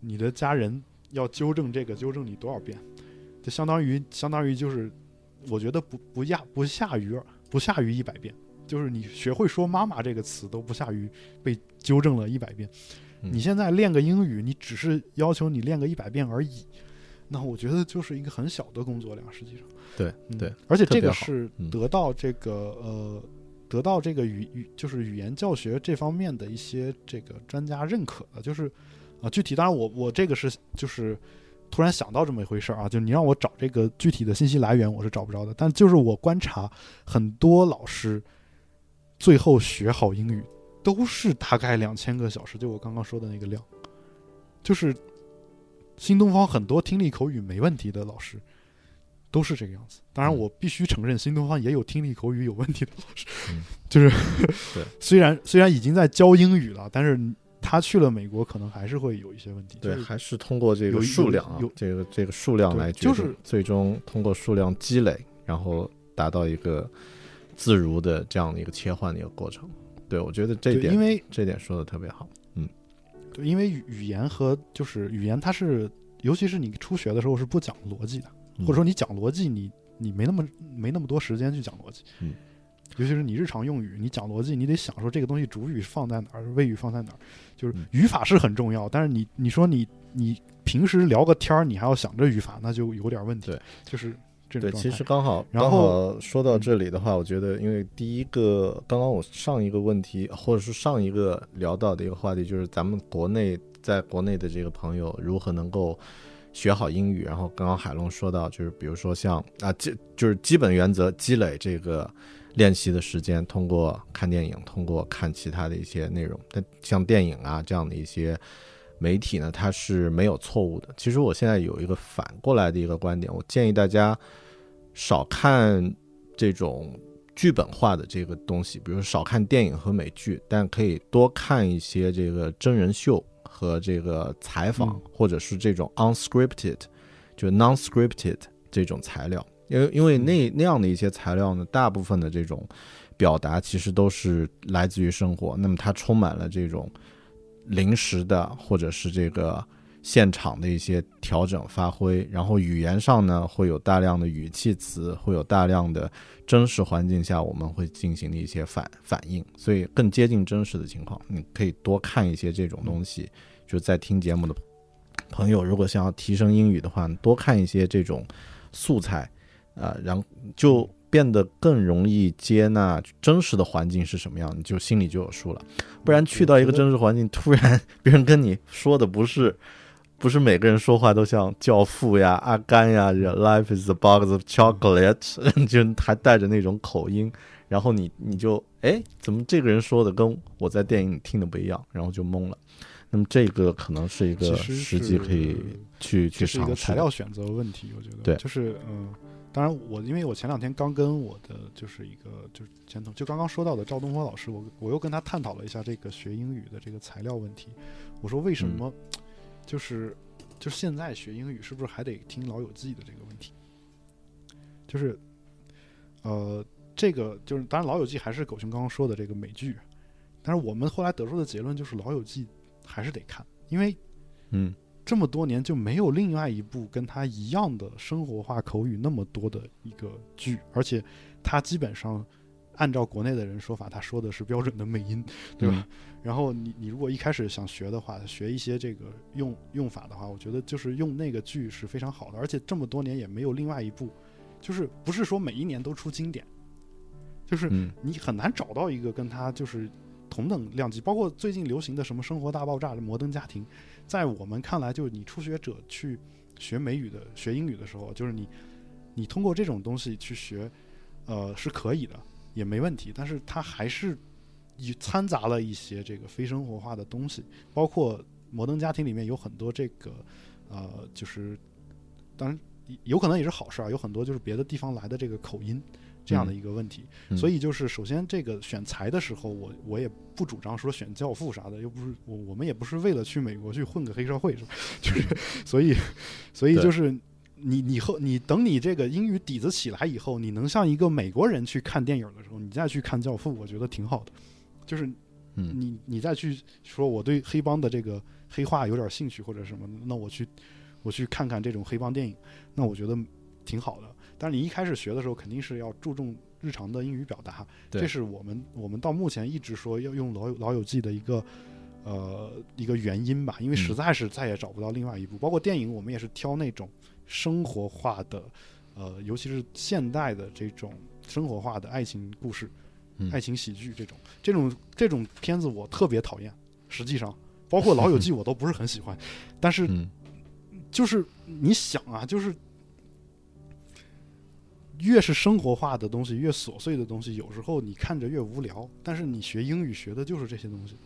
你的家人要纠正这个纠正你多少遍，就相当于就是我觉得不下于100遍，就是你学会说妈妈这个词都不下于被纠正了100遍，你现在练个英语你只是要求你练个100遍而已，那我觉得就是一个很小的工作量实际上。对，而且这个是得到这个就是语言教学这方面的一些这个专家认可的，就是啊，具体当然我这个是就是突然想到这么一回事啊，就你让我找这个具体的信息来源我是找不着的，但就是我观察很多老师最后学好英语都是大概2000个小时，就我刚刚说的那个量，就是新东方很多听力口语没问题的老师都是这个样子，当然我必须承认新东方也有听力口语有问题的老师，就是虽然已经在教英语了，但是他去了美国可能还是会有一些问题，对，还是通过这个数量啊，这个数量来决定，就是最终通过数量积累然后达到一个自如的这样的一个切换的一个过程。对，我觉得这点说的特别好。嗯，对，因为语言和就是语言它是尤其是你初学的时候是不讲逻辑的，或者说你讲逻辑你没那么多时间去讲逻辑，尤其是你日常用语你讲逻辑你得想说这个东西主语放在哪儿谓语放在哪儿，就是语法是很重要，但是你说你平时聊个天你还要想着语法那就有点问题。对，就是这种状态。对，其实刚好说到这里的话，我觉得因为第一个刚刚我上一个问题或者是上一个聊到的一个话题就是咱们在国内的这个朋友如何能够学好英语，然后刚刚海龙说到就是比如说像啊，就是基本原则积累这个练习的时间，通过看电影通过看其他的一些内容，但像电影啊这样的一些媒体呢它是没有错误的。其实我现在有一个反过来的一个观点，我建议大家少看这种剧本化的这个东西，比如少看电影和美剧，但可以多看一些这个真人秀和这个采访，或者是这种 unscripted 就 non-scripted 这种材料，因为那样的一些材料呢大部分的这种表达其实都是来自于生活，那么它充满了这种临时的或者是这个现场的一些调整发挥，然后语言上呢会有大量的语气词，会有大量的真实环境下我们会进行的一些反应，所以更接近真实的情况。你可以多看一些这种东西，就在听节目的朋友如果想要提升英语的话多看一些这种素材，然后就变得更容易接纳真实的环境是什么样，你就心里就有数了。不然去到一个真实环境突然别人跟你说的不是每个人说话都像教父呀阿甘呀 Your life is a box of chocolate 就还带着那种口音，然后你就哎，怎么这个人说的跟我在电影里听的不一样，然后就懵了。那么这个可能是一个实际可以去尝试的，是一个材料选择问题，我觉得。对，就是当然因为我前两天刚跟我的就是一个就是前头就刚刚说到的赵东坡老师，我又跟他探讨了一下这个学英语的这个材料问题。我说为什么就是现在学英语是不是还得听老友记的这个问题，就是这个就是当然老友记还是狗熊刚刚说的这个美剧，但是我们后来得出的结论就是老友记还是得看，因为这么多年就没有另外一部跟它一样的生活化口语那么多的一个剧，而且它基本上按照国内的人说法他说的是标准的美音，对吧？然后你如果一开始想学的话学一些这个用法的话，我觉得就是用那个剧是非常好的，而且这么多年也没有另外一部，就是不是说每一年都出经典，就是你很难找到一个跟他就是同等量级，包括最近流行的什么生活大爆炸的摩登家庭，在我们看来就是你初学者去学美语的学英语的时候，就是你通过这种东西去学是可以的，也没问题，但是它还是掺杂了一些这个非生活化的东西，包括摩登家庭里面有很多这个就是当然有可能也是好事啊，有很多就是别的地方来的这个口音这样的一个问题，所以就是首先这个选材的时候，我也不主张说选教父啥的，又不是我们也不是为了去美国去混个黑社会是吧？就是所以就是你等你这个英语底子起来以后，你能像一个美国人去看电影的时候，你再去看教父，我觉得挺好的。就是你再去说我对黑帮的这个黑话有点兴趣或者什么，那我去看看这种黑帮电影，那我觉得挺好的。但是你一开始学的时候肯定是要注重日常的英语表达，这是我们到目前一直说要用老友记的一个原因吧，因为实在是再也找不到另外一部，包括电影我们也是挑那种生活化的尤其是现代的这种生活化的爱情故事、爱情喜剧这种片子我特别讨厌，实际上包括老友记我都不是很喜欢但是就是你想啊，就是越是生活化的东西，越琐碎的东西，有时候你看着越无聊，但是你学英语学的就是这些东西。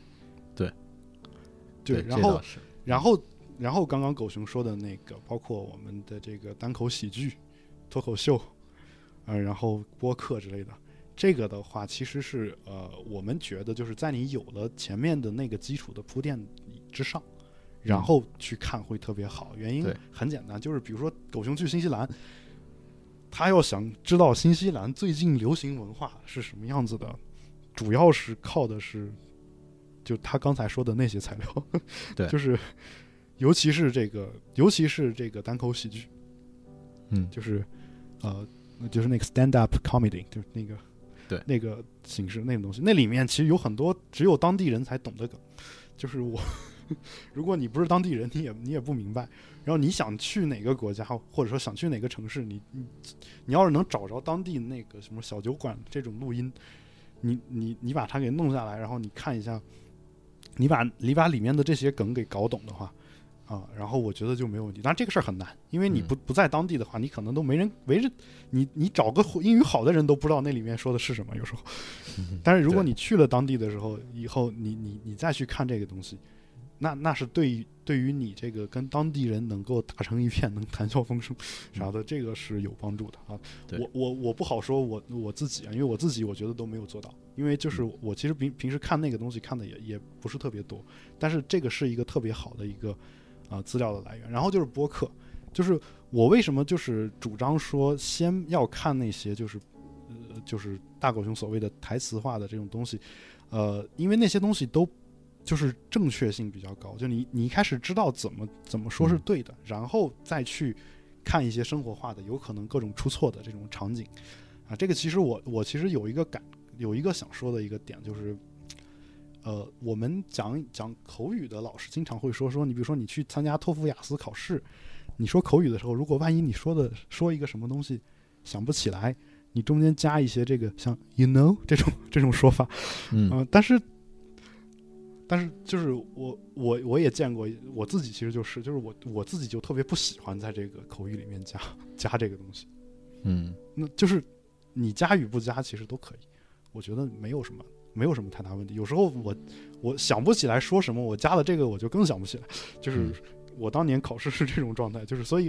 对，然后刚刚狗熊说的那个，包括我们的这个单口喜剧、脱口秀，然后播客之类的，这个的话其实是我们觉得就是在你有了前面的那个基础的铺垫之上，然后去看会特别好。原因很简单，就是比如说狗熊去新西兰，他要想知道新西兰最近流行文化是什么样子的，主要是靠的是就他刚才说的那些材料，对，就是尤其是这个单口喜剧，就是就是那个 stand up comedy， 就是那个对那个形式那种东西，那里面其实有很多只有当地人才懂的梗，就是如果你不是当地人，你也不明白。然后你想去哪个国家，或者说想去哪个城市，你要是能找着当地那个什么小酒馆这种录音，你把它给弄下来，然后你看一下，你把里面的这些梗给搞懂的话，啊，然后我觉得就没有问题。但这个事儿很难，因为你不在当地的话，你可能都没人围着你找个英语好的人都不知道那里面说的是什么，有时候。但是如果你去了当地的时候，以后你再去看这个东西。那是对于你这个跟当地人能够打成一片，能谈笑风生啥的，这个是有帮助的啊。我不好说我自己啊，因为我自己我觉得都没有做到，因为就是我其实平时看那个东西看的也不是特别多，但是这个是一个特别好的一个资料的来源。然后就是播客，就是我为什么就是主张说先要看那些就是大狗熊所谓的台词化的这种东西，因为那些东西都。就是正确性比较高，就你一开始知道怎么说是对的，然后再去看一些生活化的，有可能各种出错的这种场景，啊，这个其实我其实有一个想说的一个点，就是，我们讲口语的老师经常会说你比如说你去参加托福雅思考试，你说口语的时候，如果万一你说一个什么东西想不起来，你中间加一些这个像 you know 这种说法，但是就是我也见过，我自己其实就是我自己就特别不喜欢在这个口语里面加这个东西，那就是你加与不加其实都可以，我觉得没有什么太大问题。有时候我想不起来说什么，我加了这个我就更想不起来，就是我当年考试是这种状态，就是所以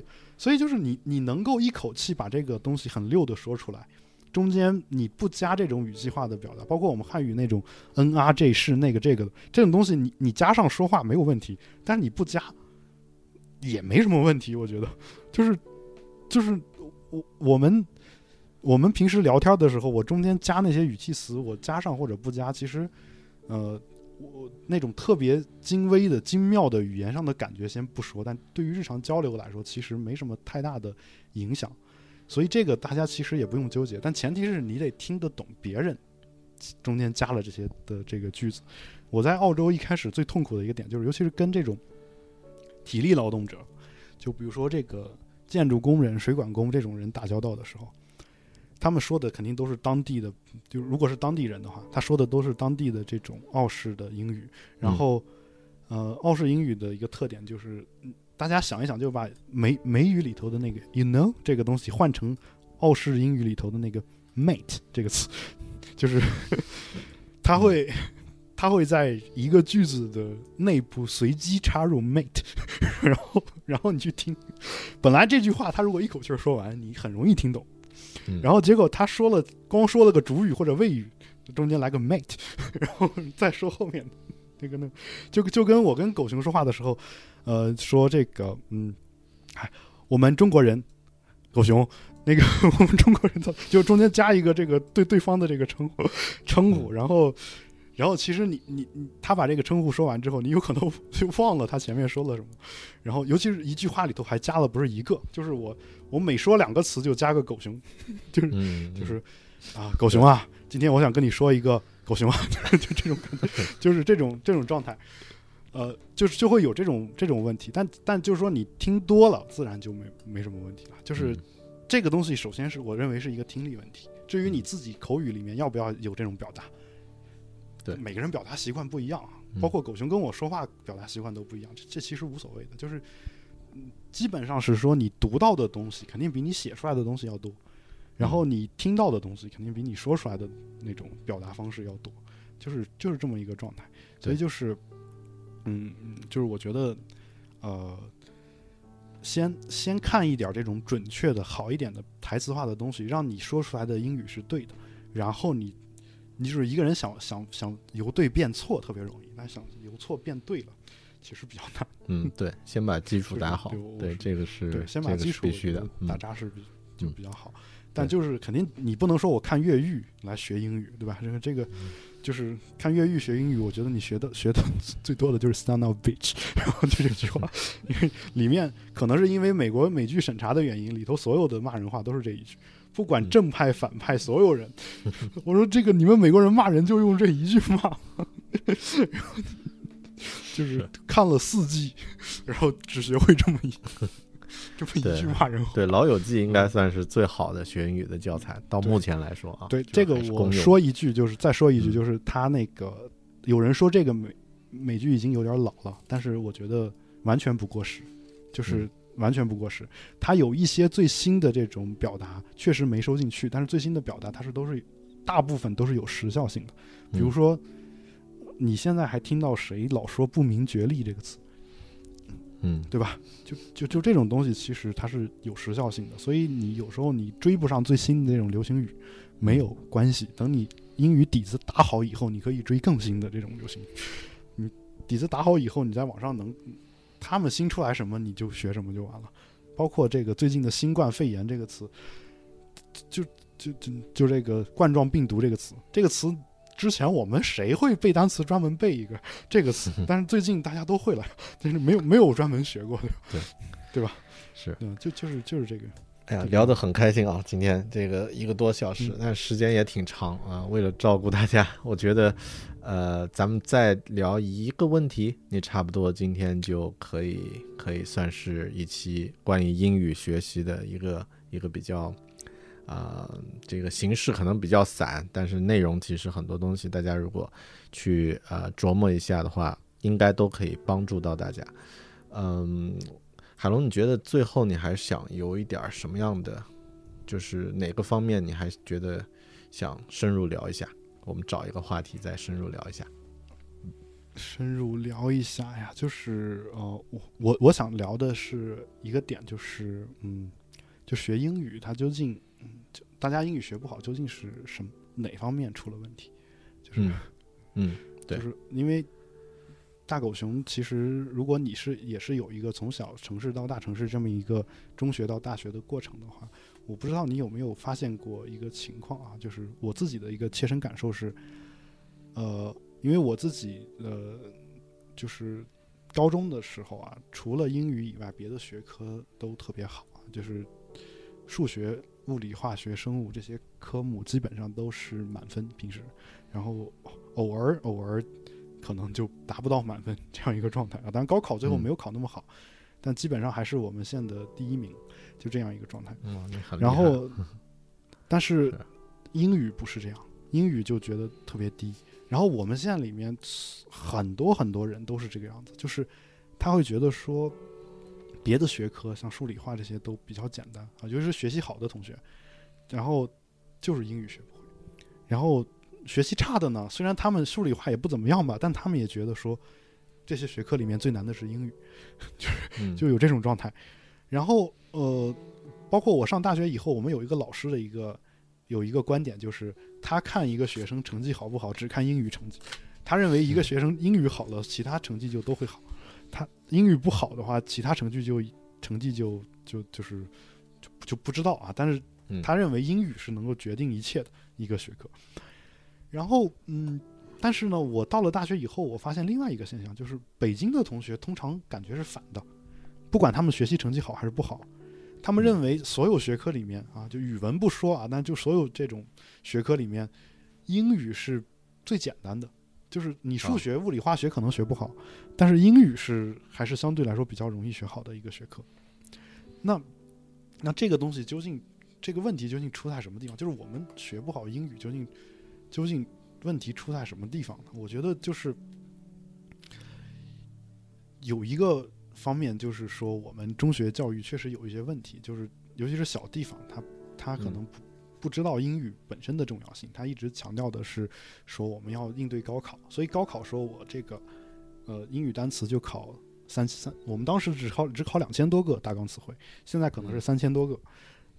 就是你能够一口气把这个东西很溜的说出来。中间你不加这种语气化的表达，包括我们汉语那种 n r 这是那个这个的这种东西，你加上说话没有问题，但是你不加也没什么问题。我觉得就是我们平时聊天的时候，我中间加那些语气词，我加上或者不加，其实我那种特别精微的精妙的语言上的感觉先不说，但对于日常交流来说其实没什么太大的影响。所以这个大家其实也不用纠结，但前提是你得听得懂别人中间加了这些的这个句子。我在澳洲一开始最痛苦的一个点就是，尤其是跟这种体力劳动者，就比如说这个建筑工人、水管工这种人打交道的时候，他们说的肯定都是当地的，就如果是当地人的话，他说的都是当地的这种澳式的英语。然后，澳式英语的一个特点就是，大家想一想，就把美语里头的那个 you know 这个东西换成澳式英语里头的那个 mate 这个词，就是他会在一个句子的内部随机插入 mate， 然后你去听，本来这句话他如果一口气说完，你很容易听懂，然后结果他说了光说了个主语或者谓语，中间来个 mate， 然后再说后面那个，就跟我跟狗熊说话的时候，说这个我们中国人，狗熊。那个我们中国人就中间加一个这个对对方的这个称呼，然后其实你他把这个称呼说完之后，你有可能就忘了他前面说了什么，然后尤其是一句话里头还加了不是一个，就是我每说两个词就加个狗熊，就是啊狗熊啊，今天我想跟你说一个狗熊啊，就这种感觉，就是这种状态，就会有这种问题，但就是说你听多了，自然就没什么问题了，就是。这个东西首先是我认为是一个听力问题，至于你自己口语里面要不要有这种表达，对每个人表达习惯不一样，包括狗熊跟我说话表达习惯都不一样，这其实无所谓的，就是基本上是说你读到的东西肯定比你写出来的东西要多，然后你听到的东西肯定比你说出来的那种表达方式要多，就是这么一个状态，所以就是就是我觉得先看一点这种准确的好一点的台词化的东西，让你说出来的英语是对的，然后你就是一个人想由对变错特别容易，但想由错变对了其实比较难，对，先把基础打好，对，这个是对，先把基础必须的打扎实就比较好，但就是肯定你不能说我看越狱来学英语，对吧，这个就是看越狱学英语，我觉得你学的最多的就是 stand up bitch， 然后就这句话，因为里面可能是因为美国美剧审查的原因，里头所有的骂人话都是这一句，不管正派反派，所有人，我说这个你们美国人骂人就用这一句骂，就是看了4季，然后只学会这么一句骂人话。对，《老友记》应该算是最好的学英语的教材，到目前来说啊。对，这个我说一句，就是他那个有人说这个美剧已经有点老了，但是我觉得完全不过时，就是完全不过时。他有一些最新的这种表达确实没收进去，但是最新的表达它是都是大部分都是有时效性的。比如说，你现在还听到谁老说不明觉厉这个词？对吧？就这种东西，其实它是有时效性的，所以你有时候你追不上最新的那种流行语，没有关系。等你英语底子打好以后，你可以追更新的这种流行语。你底子打好以后，你在网上他们新出来什么你就学什么就完了。包括这个最近的新冠肺炎这个词，就这个冠状病毒这个词，之前我们谁会背单词专门背一个这个词？但是最近大家都会了，但是没有专门学过的，对吧？是，就是这个。哎呀，聊得很开心啊！今天这个1个多小时，但时间也挺长啊。为了照顾大家，我觉得，咱们再聊一个问题，你差不多今天就可以算是一期关于英语学习的一个比较。这个形式可能比较散，但是内容其实很多东西大家如果去琢磨一下的话，应该都可以帮助到大家。海龙，你觉得最后你还想有一点什么样的，就是哪个方面你还觉得想深入聊一下？我们找一个话题再深入聊一下。深入聊一下呀，就是我想聊的是一个点，就是就学英语它究竟大家英语学不好究竟是什么哪方面出了问题，就是对，就是因为大狗熊其实如果你也是有一个从小城市到大城市这么一个中学到大学的过程的话，我不知道你有没有发现过一个情况啊，就是我自己的一个切身感受是因为我自己就是高中的时候啊，除了英语以外别的学科都特别好啊，就是数学物理化学生物这些科目基本上都是满分平时，然后偶尔可能就达不到满分这样一个状态啊。当然高考最后没有考那么好，但基本上还是我们县的第1名，就这样一个状态。然后但是英语不是这样，英语就觉得特别低。然后我们现在里面很多很多人都是这个样子，就是他会觉得说别的学科像数理化这些都比较简单啊，尤其是学习好的同学，然后就是英语学不会。然后学习差的呢，虽然他们数理化也不怎么样吧，但他们也觉得说这些学科里面最难的是英语，就有这种状态。然后包括我上大学以后，我们有一个老师的有一个观点，就是他看一个学生成绩好不好只看英语成绩，他认为一个学生英语好了其他成绩就都会好，他英语不好的话其他成绩就不知道啊。但是他认为英语是能够决定一切的一个学科。然后但是呢，我到了大学以后我发现另外一个现象，就是北京的同学通常感觉是反的，不管他们学习成绩好还是不好，他们认为所有学科里面啊，就语文不说啊，但就所有这种学科里面英语是最简单的，就是你数学物理化学可能学不好，但是英语是还是相对来说比较容易学好的一个学科。那这个东西究竟，这个问题究竟出在什么地方，就是我们学不好英语究竟问题出在什么地方呢？我觉得就是有一个方面，就是说我们中学教育确实有一些问题，就是尤其是小地方他可能不知道英语本身的重要性，他一直强调的是说我们要应对高考，所以高考说我这个英语单词就考3,300，我们当时只考2000多个大纲词汇，现在可能是3000多个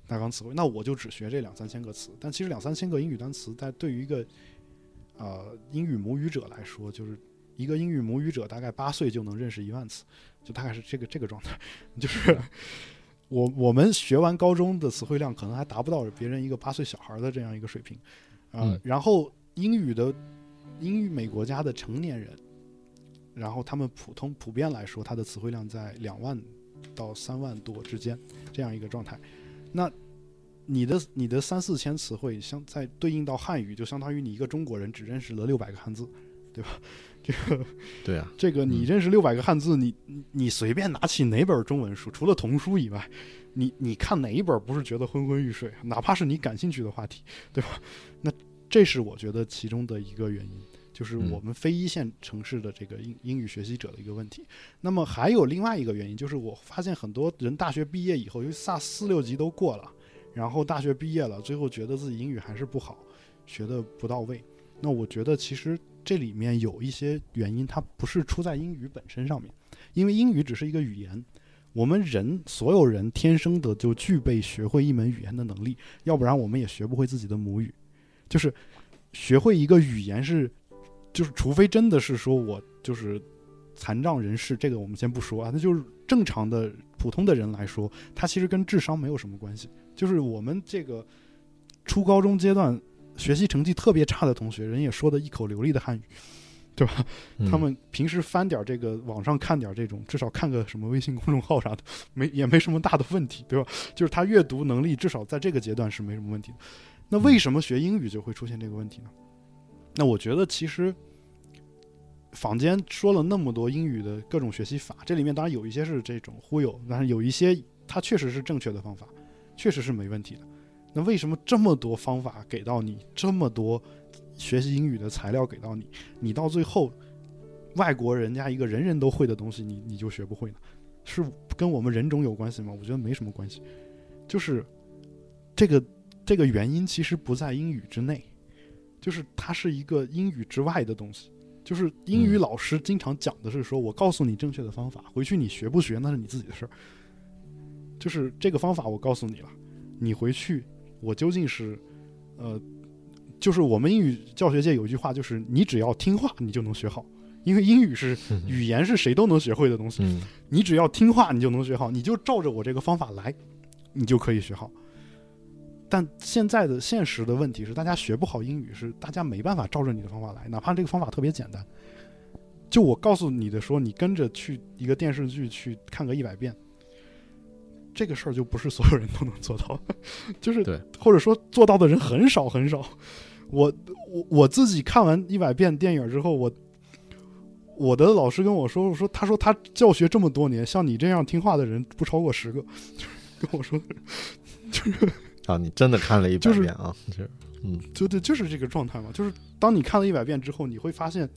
大纲词汇，那我就只学这2,000-3,000个词，但其实2,000-3,000个英语单词在对于一个英语母语者来说，就是一个英语母语者大概8岁就能认识10000词，就大概是这个状态。就是我们学完高中的词汇量可能还达不到别人一个8岁小孩的这样一个水平然后英语美国家的成年人，然后他们普遍来说他的词汇量在2万到3万多之间这样一个状态。那你的3,4千词汇在对应到汉语，就相当于你一个中国人只认识了600个汉字，对吧？对啊，这个你认识600个汉字，你随便拿起哪本中文书，除了童书以外，你看哪一本不是觉得昏昏欲睡？哪怕是你感兴趣的话题，对吧？那这是我觉得其中的一个原因，就是我们非一线城市的这个英语学习者的一个问题。那么还有另外一个原因，就是我发现很多人大学毕业以后，因为4、6级都过了，然后大学毕业了，最后觉得自己英语还是不好，学得不到位。那我觉得其实这里面有一些原因，它不是出在英语本身上面，因为英语只是一个语言，我们所有人天生的就具备学会一门语言的能力，要不然我们也学不会自己的母语。就是学会一个语言是，就是除非真的是说我就是残障人士，这个我们先不说啊，那就是正常的普通的人来说，它其实跟智商没有什么关系。就是我们这个初高中阶段学习成绩特别差的同学，人也说的一口流利的汉语，对吧？他们平时翻点这个网上看点这种，至少看个什么微信公众号啥的，也没什么大的问题，对吧？就是他阅读能力至少在这个阶段是没什么问题的。那为什么学英语就会出现这个问题呢？那我觉得其实坊间说了那么多英语的各种学习法，这里面当然有一些是这种忽悠，但是有一些它确实是正确的方法，确实是没问题的。那为什么这么多方法给到你，这么多学习英语的材料给到你，你到最后外国人家一个人人都会的东西你就学不会呢？是跟我们人种有关系吗？我觉得没什么关系。就是这个原因其实不在英语之内，就是它是一个英语之外的东西。就是英语老师经常讲的是说，我告诉你正确的方法，回去你学不学那是你自己的事儿。就是这个方法我告诉你了，你回去我究竟是就是我们英语教学界有一句话，就是你只要听话你就能学好，因为英语是语言是谁都能学会的东西，你只要听话你就能学好，你就照着我这个方法来你就可以学好。但现在的现实的问题是，大家学不好英语是大家没办法照着你的方法来，哪怕这个方法特别简单，就我告诉你的说你跟着去一个电视剧去看个100遍，这个事儿就不是所有人都能做到，就是对，或者说做到的人很少很少。我自己看完100遍电影之后，我的老师跟我说，他教学这么多年，像你这样听话的人不超过10个，跟我说，就是啊，你真的看了100遍啊，就是，嗯，就是这个状态嘛，就是当你看了100遍之后，你会发现，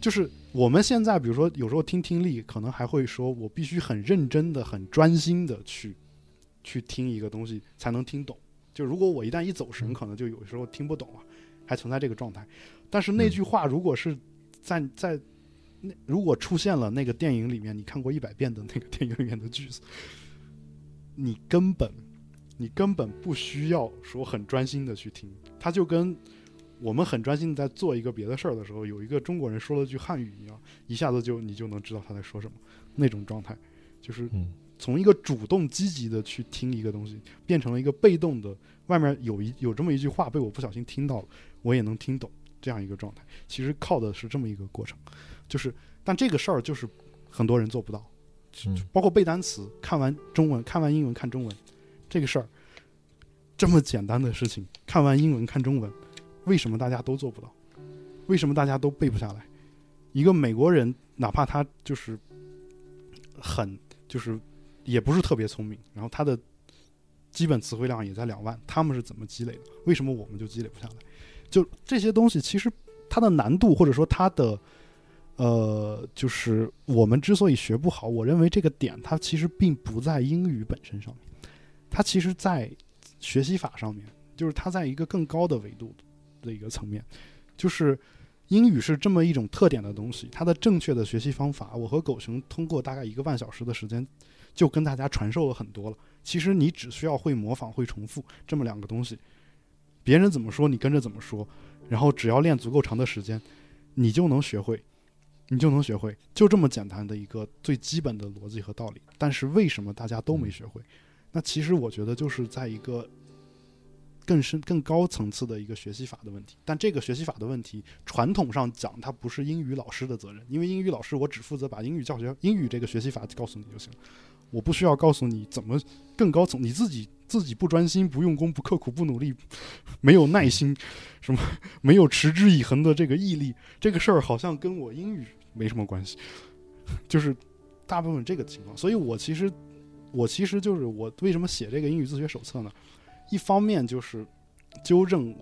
就是我们现在比如说有时候听力，可能还会说我必须很认真的、很专心的去听一个东西才能听懂。就如果我一旦一走神，可能就有时候听不懂啊，还存在这个状态。但是那句话如果是在那如果出现了那个电影里面你看过100遍的那个电影里面的句子，你根本不需要说很专心的去听，它就跟我们很专心的在做一个别的事儿的时候，有一个中国人说了句汉语一样，一下子你就能知道他在说什么，那种状态，就是从一个主动积极的去听一个东西，变成了一个被动的，外面有这么一句话被我不小心听到了，我也能听懂，这样一个状态，其实靠的是这么一个过程，就是，但这个事儿就是很多人做不到，包括背单词，看完中文，看完英文，看中文，这个事儿这么简单的事情，看完英文看中文。为什么大家都做不到？为什么大家都背不下来？一个美国人，哪怕他就是就是也不是特别聪明，然后他的基本词汇量也在2万，他们是怎么积累的？为什么我们就积累不下来？就这些东西，其实它的难度，或者说它的就是我们之所以学不好，我认为这个点它其实并不在英语本身上面，它其实在学习法上面，就是它在一个更高的维度的一个层面，就是英语是这么一种特点的东西，它的正确的学习方法，我和狗熊通过大概1个半小时的时间就跟大家传授了很多了。其实你只需要会模仿会重复这么2个东西，别人怎么说你跟着怎么说，然后只要练足够长的时间你就能学会，就这么简单的一个最基本的逻辑和道理。但是为什么大家都没学会？那其实我觉得就是在一个更深更高层次的一个学习法的问题。但这个学习法的问题传统上讲它不是英语老师的责任，因为英语老师我只负责把英语教学英语这个学习法告诉你就行了，我不需要告诉你怎么更高层，你自己不专心不用功不刻苦不努力没有耐心什么没有持之以恒的这个毅力，这个事儿好像跟我英语没什么关系，就是大部分这个情况。所以我其实就是我为什么写这个英语自学手册呢，一方面就是纠正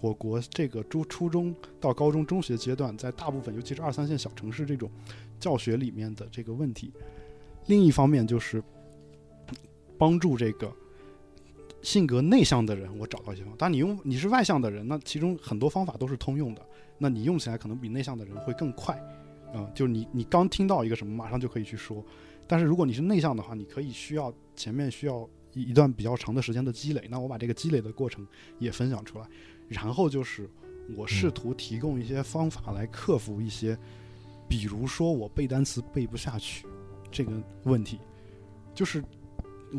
我国这个初中到高中中学阶段在大部分尤其是2、3线小城市这种教学里面的这个问题，另一方面就是帮助这个性格内向的人我找到一些方法。当然你是外向的人，那其中很多方法都是通用的，那你用起来可能比内向的人会更快，就是你刚听到一个什么马上就可以去说。但是如果你是内向的话，你可以前面需要一段比较长的时间的积累，那我把这个积累的过程也分享出来，然后就是我试图提供一些方法来克服一些比如说我背单词背不下去这个问题。就是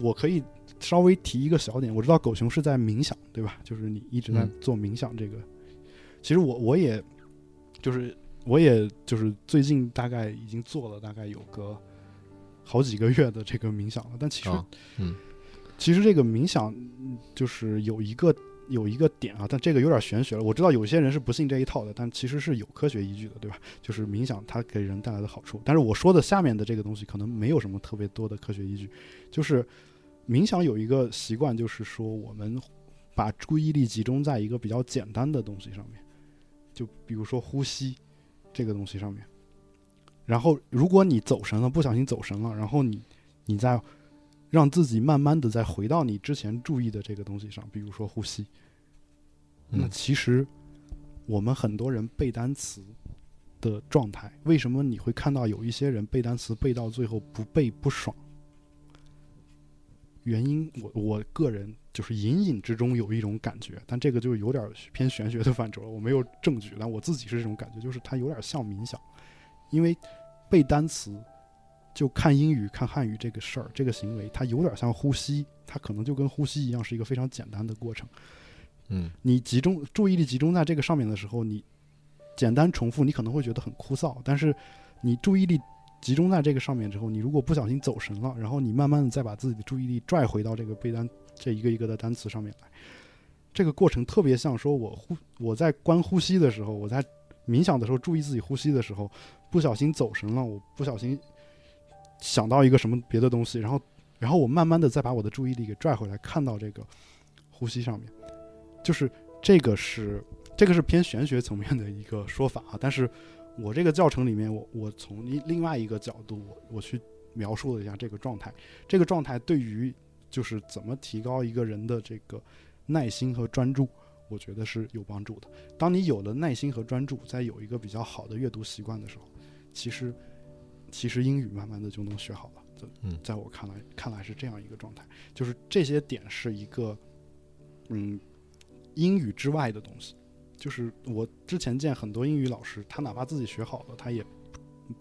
我可以稍微提一个小点，我知道狗熊是在冥想对吧，就是你一直在做冥想这个，其实我也就是最近大概已经做了大概有个好几个月的这个冥想了。但其实这个冥想就是有一个点啊，但这个有点玄学了，我知道有些人是不信这一套的，但其实是有科学依据的对吧，就是冥想它给人带来的好处。但是我说的下面的这个东西可能没有什么特别多的科学依据，就是冥想有一个习惯，就是说我们把注意力集中在一个比较简单的东西上面，就比如说呼吸这个东西上面，然后如果你走神了不小心走神了，然后你再让自己慢慢的再回到你之前注意的这个东西上，比如说呼吸。那其实我们很多人背单词的状态，为什么你会看到有一些人背单词背到最后不背不爽，原因我个人就是隐隐之中有一种感觉，但这个就有点偏玄学的范畴了，我没有证据，但我自己是这种感觉，就是它有点像冥想。因为背单词就看英语看汉语这个事儿这个行为它有点像呼吸，它可能就跟呼吸一样是一个非常简单的过程。你注意力集中在这个上面的时候，你简单重复你可能会觉得很枯燥，但是你注意力集中在这个上面之后，你如果不小心走神了，然后你慢慢的再把自己的注意力拽回到这个背单这一个一个的单词上面来，这个过程特别像说我在观呼吸的时候，我在冥想的时候注意自己呼吸的时候不小心走神了，我不小心想到一个什么别的东西，然后我慢慢的再把我的注意力给拽回来，看到这个呼吸上面，就是这个是偏玄学层面的一个说法啊。但是我这个教程里面，我从另外一个角度，我去描述了一下这个状态。这个状态对于就是怎么提高一个人的这个耐心和专注，我觉得是有帮助的。当你有了耐心和专注，再有一个比较好的阅读习惯的时候，其实英语慢慢的就能学好了。在我看来是这样一个状态，就是这些点是一个英语之外的东西。就是我之前见很多英语老师，他哪怕自己学好了，他也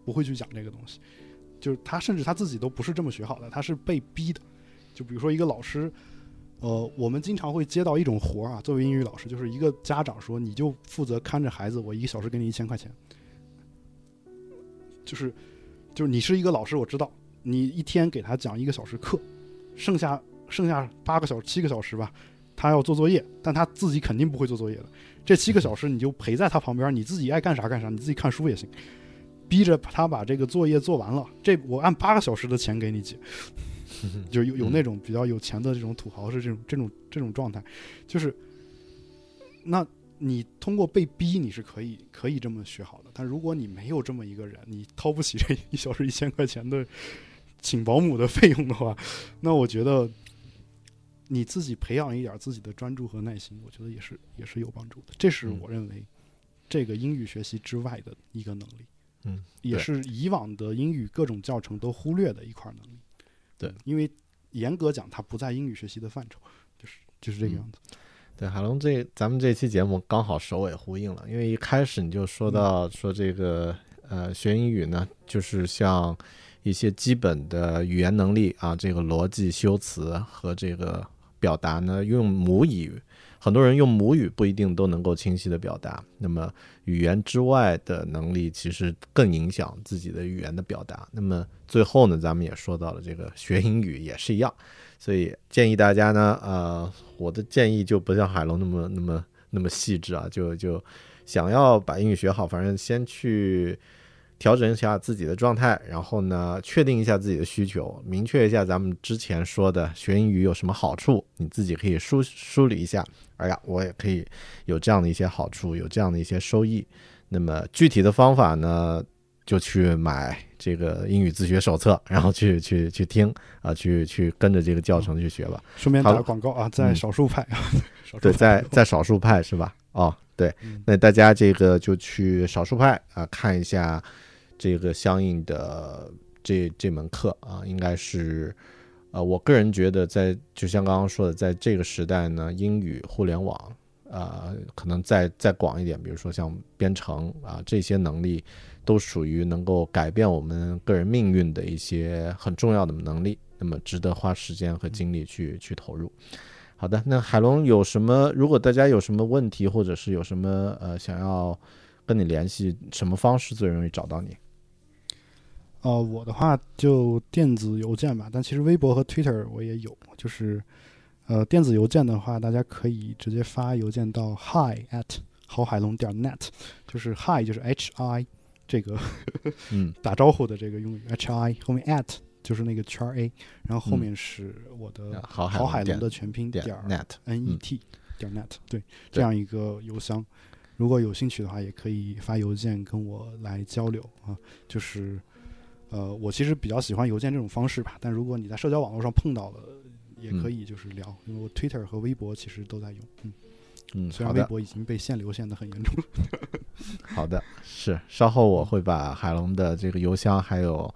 不会去讲这个东西，就是他甚至他自己都不是这么学好的，他是被逼的。就比如说一个老师，我们经常会接到一种活啊，作为英语老师，就是一个家长说你就负责看着孩子，我一个小时给你1000块钱。就是你是一个老师，我知道你一天给他讲1个小时课，剩下7个小时吧，他要做作业，但他自己肯定不会做作业的。这7个小时你就陪在他旁边，你自己爱干啥干啥，你自己看书也行，逼着他把这个作业做完了，这我按8个小时的钱给你结。就有那种比较有钱的这种土豪是这种状态。就是那你通过被逼你是可以这么学好的，但如果你没有这么一个人，你掏不起这1小时1000块钱的请保姆的费用的话，那我觉得你自己培养一点自己的专注和耐心，我觉得也是有帮助的。这是我认为这个英语学习之外的一个能力，也是以往的英语各种教程都忽略的一块能力。对，因为严格讲它不在英语学习的范畴，就是这个样子。对，海龙，咱们这期节目刚好首尾呼应了，因为一开始你就说到说这个学英语呢，就是像一些基本的语言能力啊，这个逻辑、修辞和这个表达呢，用母语，很多人用母语不一定都能够清晰的表达。那么语言之外的能力其实更影响自己的语言的表达。那么最后呢，咱们也说到了这个学英语也是一样，所以建议大家呢，我的建议就不像海龙那么细致啊，就想要把英语学好，反正先去调整一下自己的状态，然后呢，确定一下自己的需求，明确一下咱们之前说的学英语有什么好处，你自己可以梳理一下。哎呀，我也可以有这样的一些好处，有这样的一些收益。那么具体的方法呢，就去买这个英语自学手册，然后去听啊，去跟着这个教程去学吧。顺便打个广告啊，在少数派啊，对，在少数派是吧？哦，对，那大家这个就去少数派啊，看一下。这个相应的这门课啊，应该是我个人觉得在就像刚刚说的，在这个时代呢，英语互联网可能再广一点，比如说像编程啊，这些能力都属于能够改变我们个人命运的一些很重要的能力，那么值得花时间和精力去投入。好的，那海龙有什么？如果大家有什么问题，或者是有什么想要跟你联系，什么方式最容易找到你？我的话就电子邮件吧，但其实微博和 Twitter 我也有。就是电子邮件的话，大家可以直接发邮件到 hi@howhailong.net， 就是 hi 就是 hi 这个打招呼的这个用语， hi 后面 at 就是那个圈 a， 然后后面是我的好海龙的全拼net，对，这样一个邮箱。如果有兴趣的话，也可以发邮件跟我来交流啊。就是我其实比较喜欢邮件这种方式吧，但如果你在社交网络上碰到了，也可以就是聊，因为我 Twitter 和微博其实都在用。虽然微博已经被限流限的很严重了。好的，是稍后我会把海龙的这个邮箱还有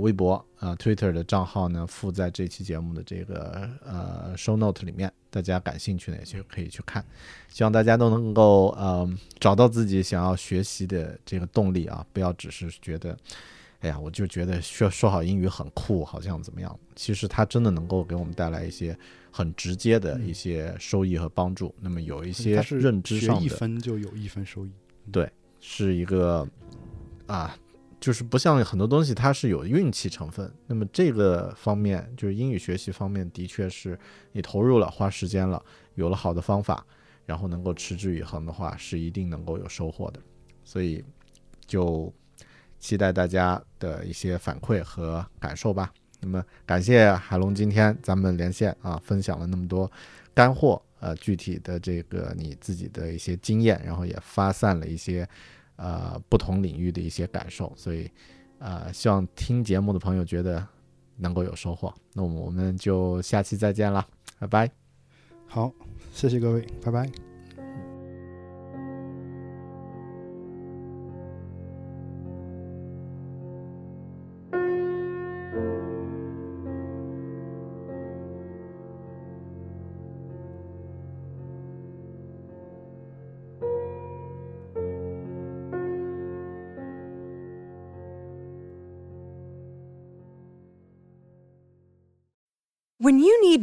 微博Twitter 的账号呢附在这期节目的这个show note 里面，大家感兴趣呢也就可以去看。希望大家都能够找到自己想要学习的这个动力啊，不要只是觉得哎呀，我就觉得说好英语很酷，好像怎么样。其实它真的能够给我们带来一些很直接的一些收益和帮助。那么有一些认知上的，学一分就有一分收益。对，是一个就是不像很多东西它是有运气成分，那么这个方面就是英语学习方面的确是你投入了，花时间了，有了好的方法，然后能够持之以恒的话，是一定能够有收获的。所以就期待大家的一些反馈和感受吧。那么感谢海龙今天咱们连线啊，分享了那么多干货，具体的这个你自己的一些经验，然后也发散了一些不同领域的一些感受，所以希望听节目的朋友觉得能够有收获。那我们就下期再见了，拜拜。好，谢谢各位，拜拜。When you need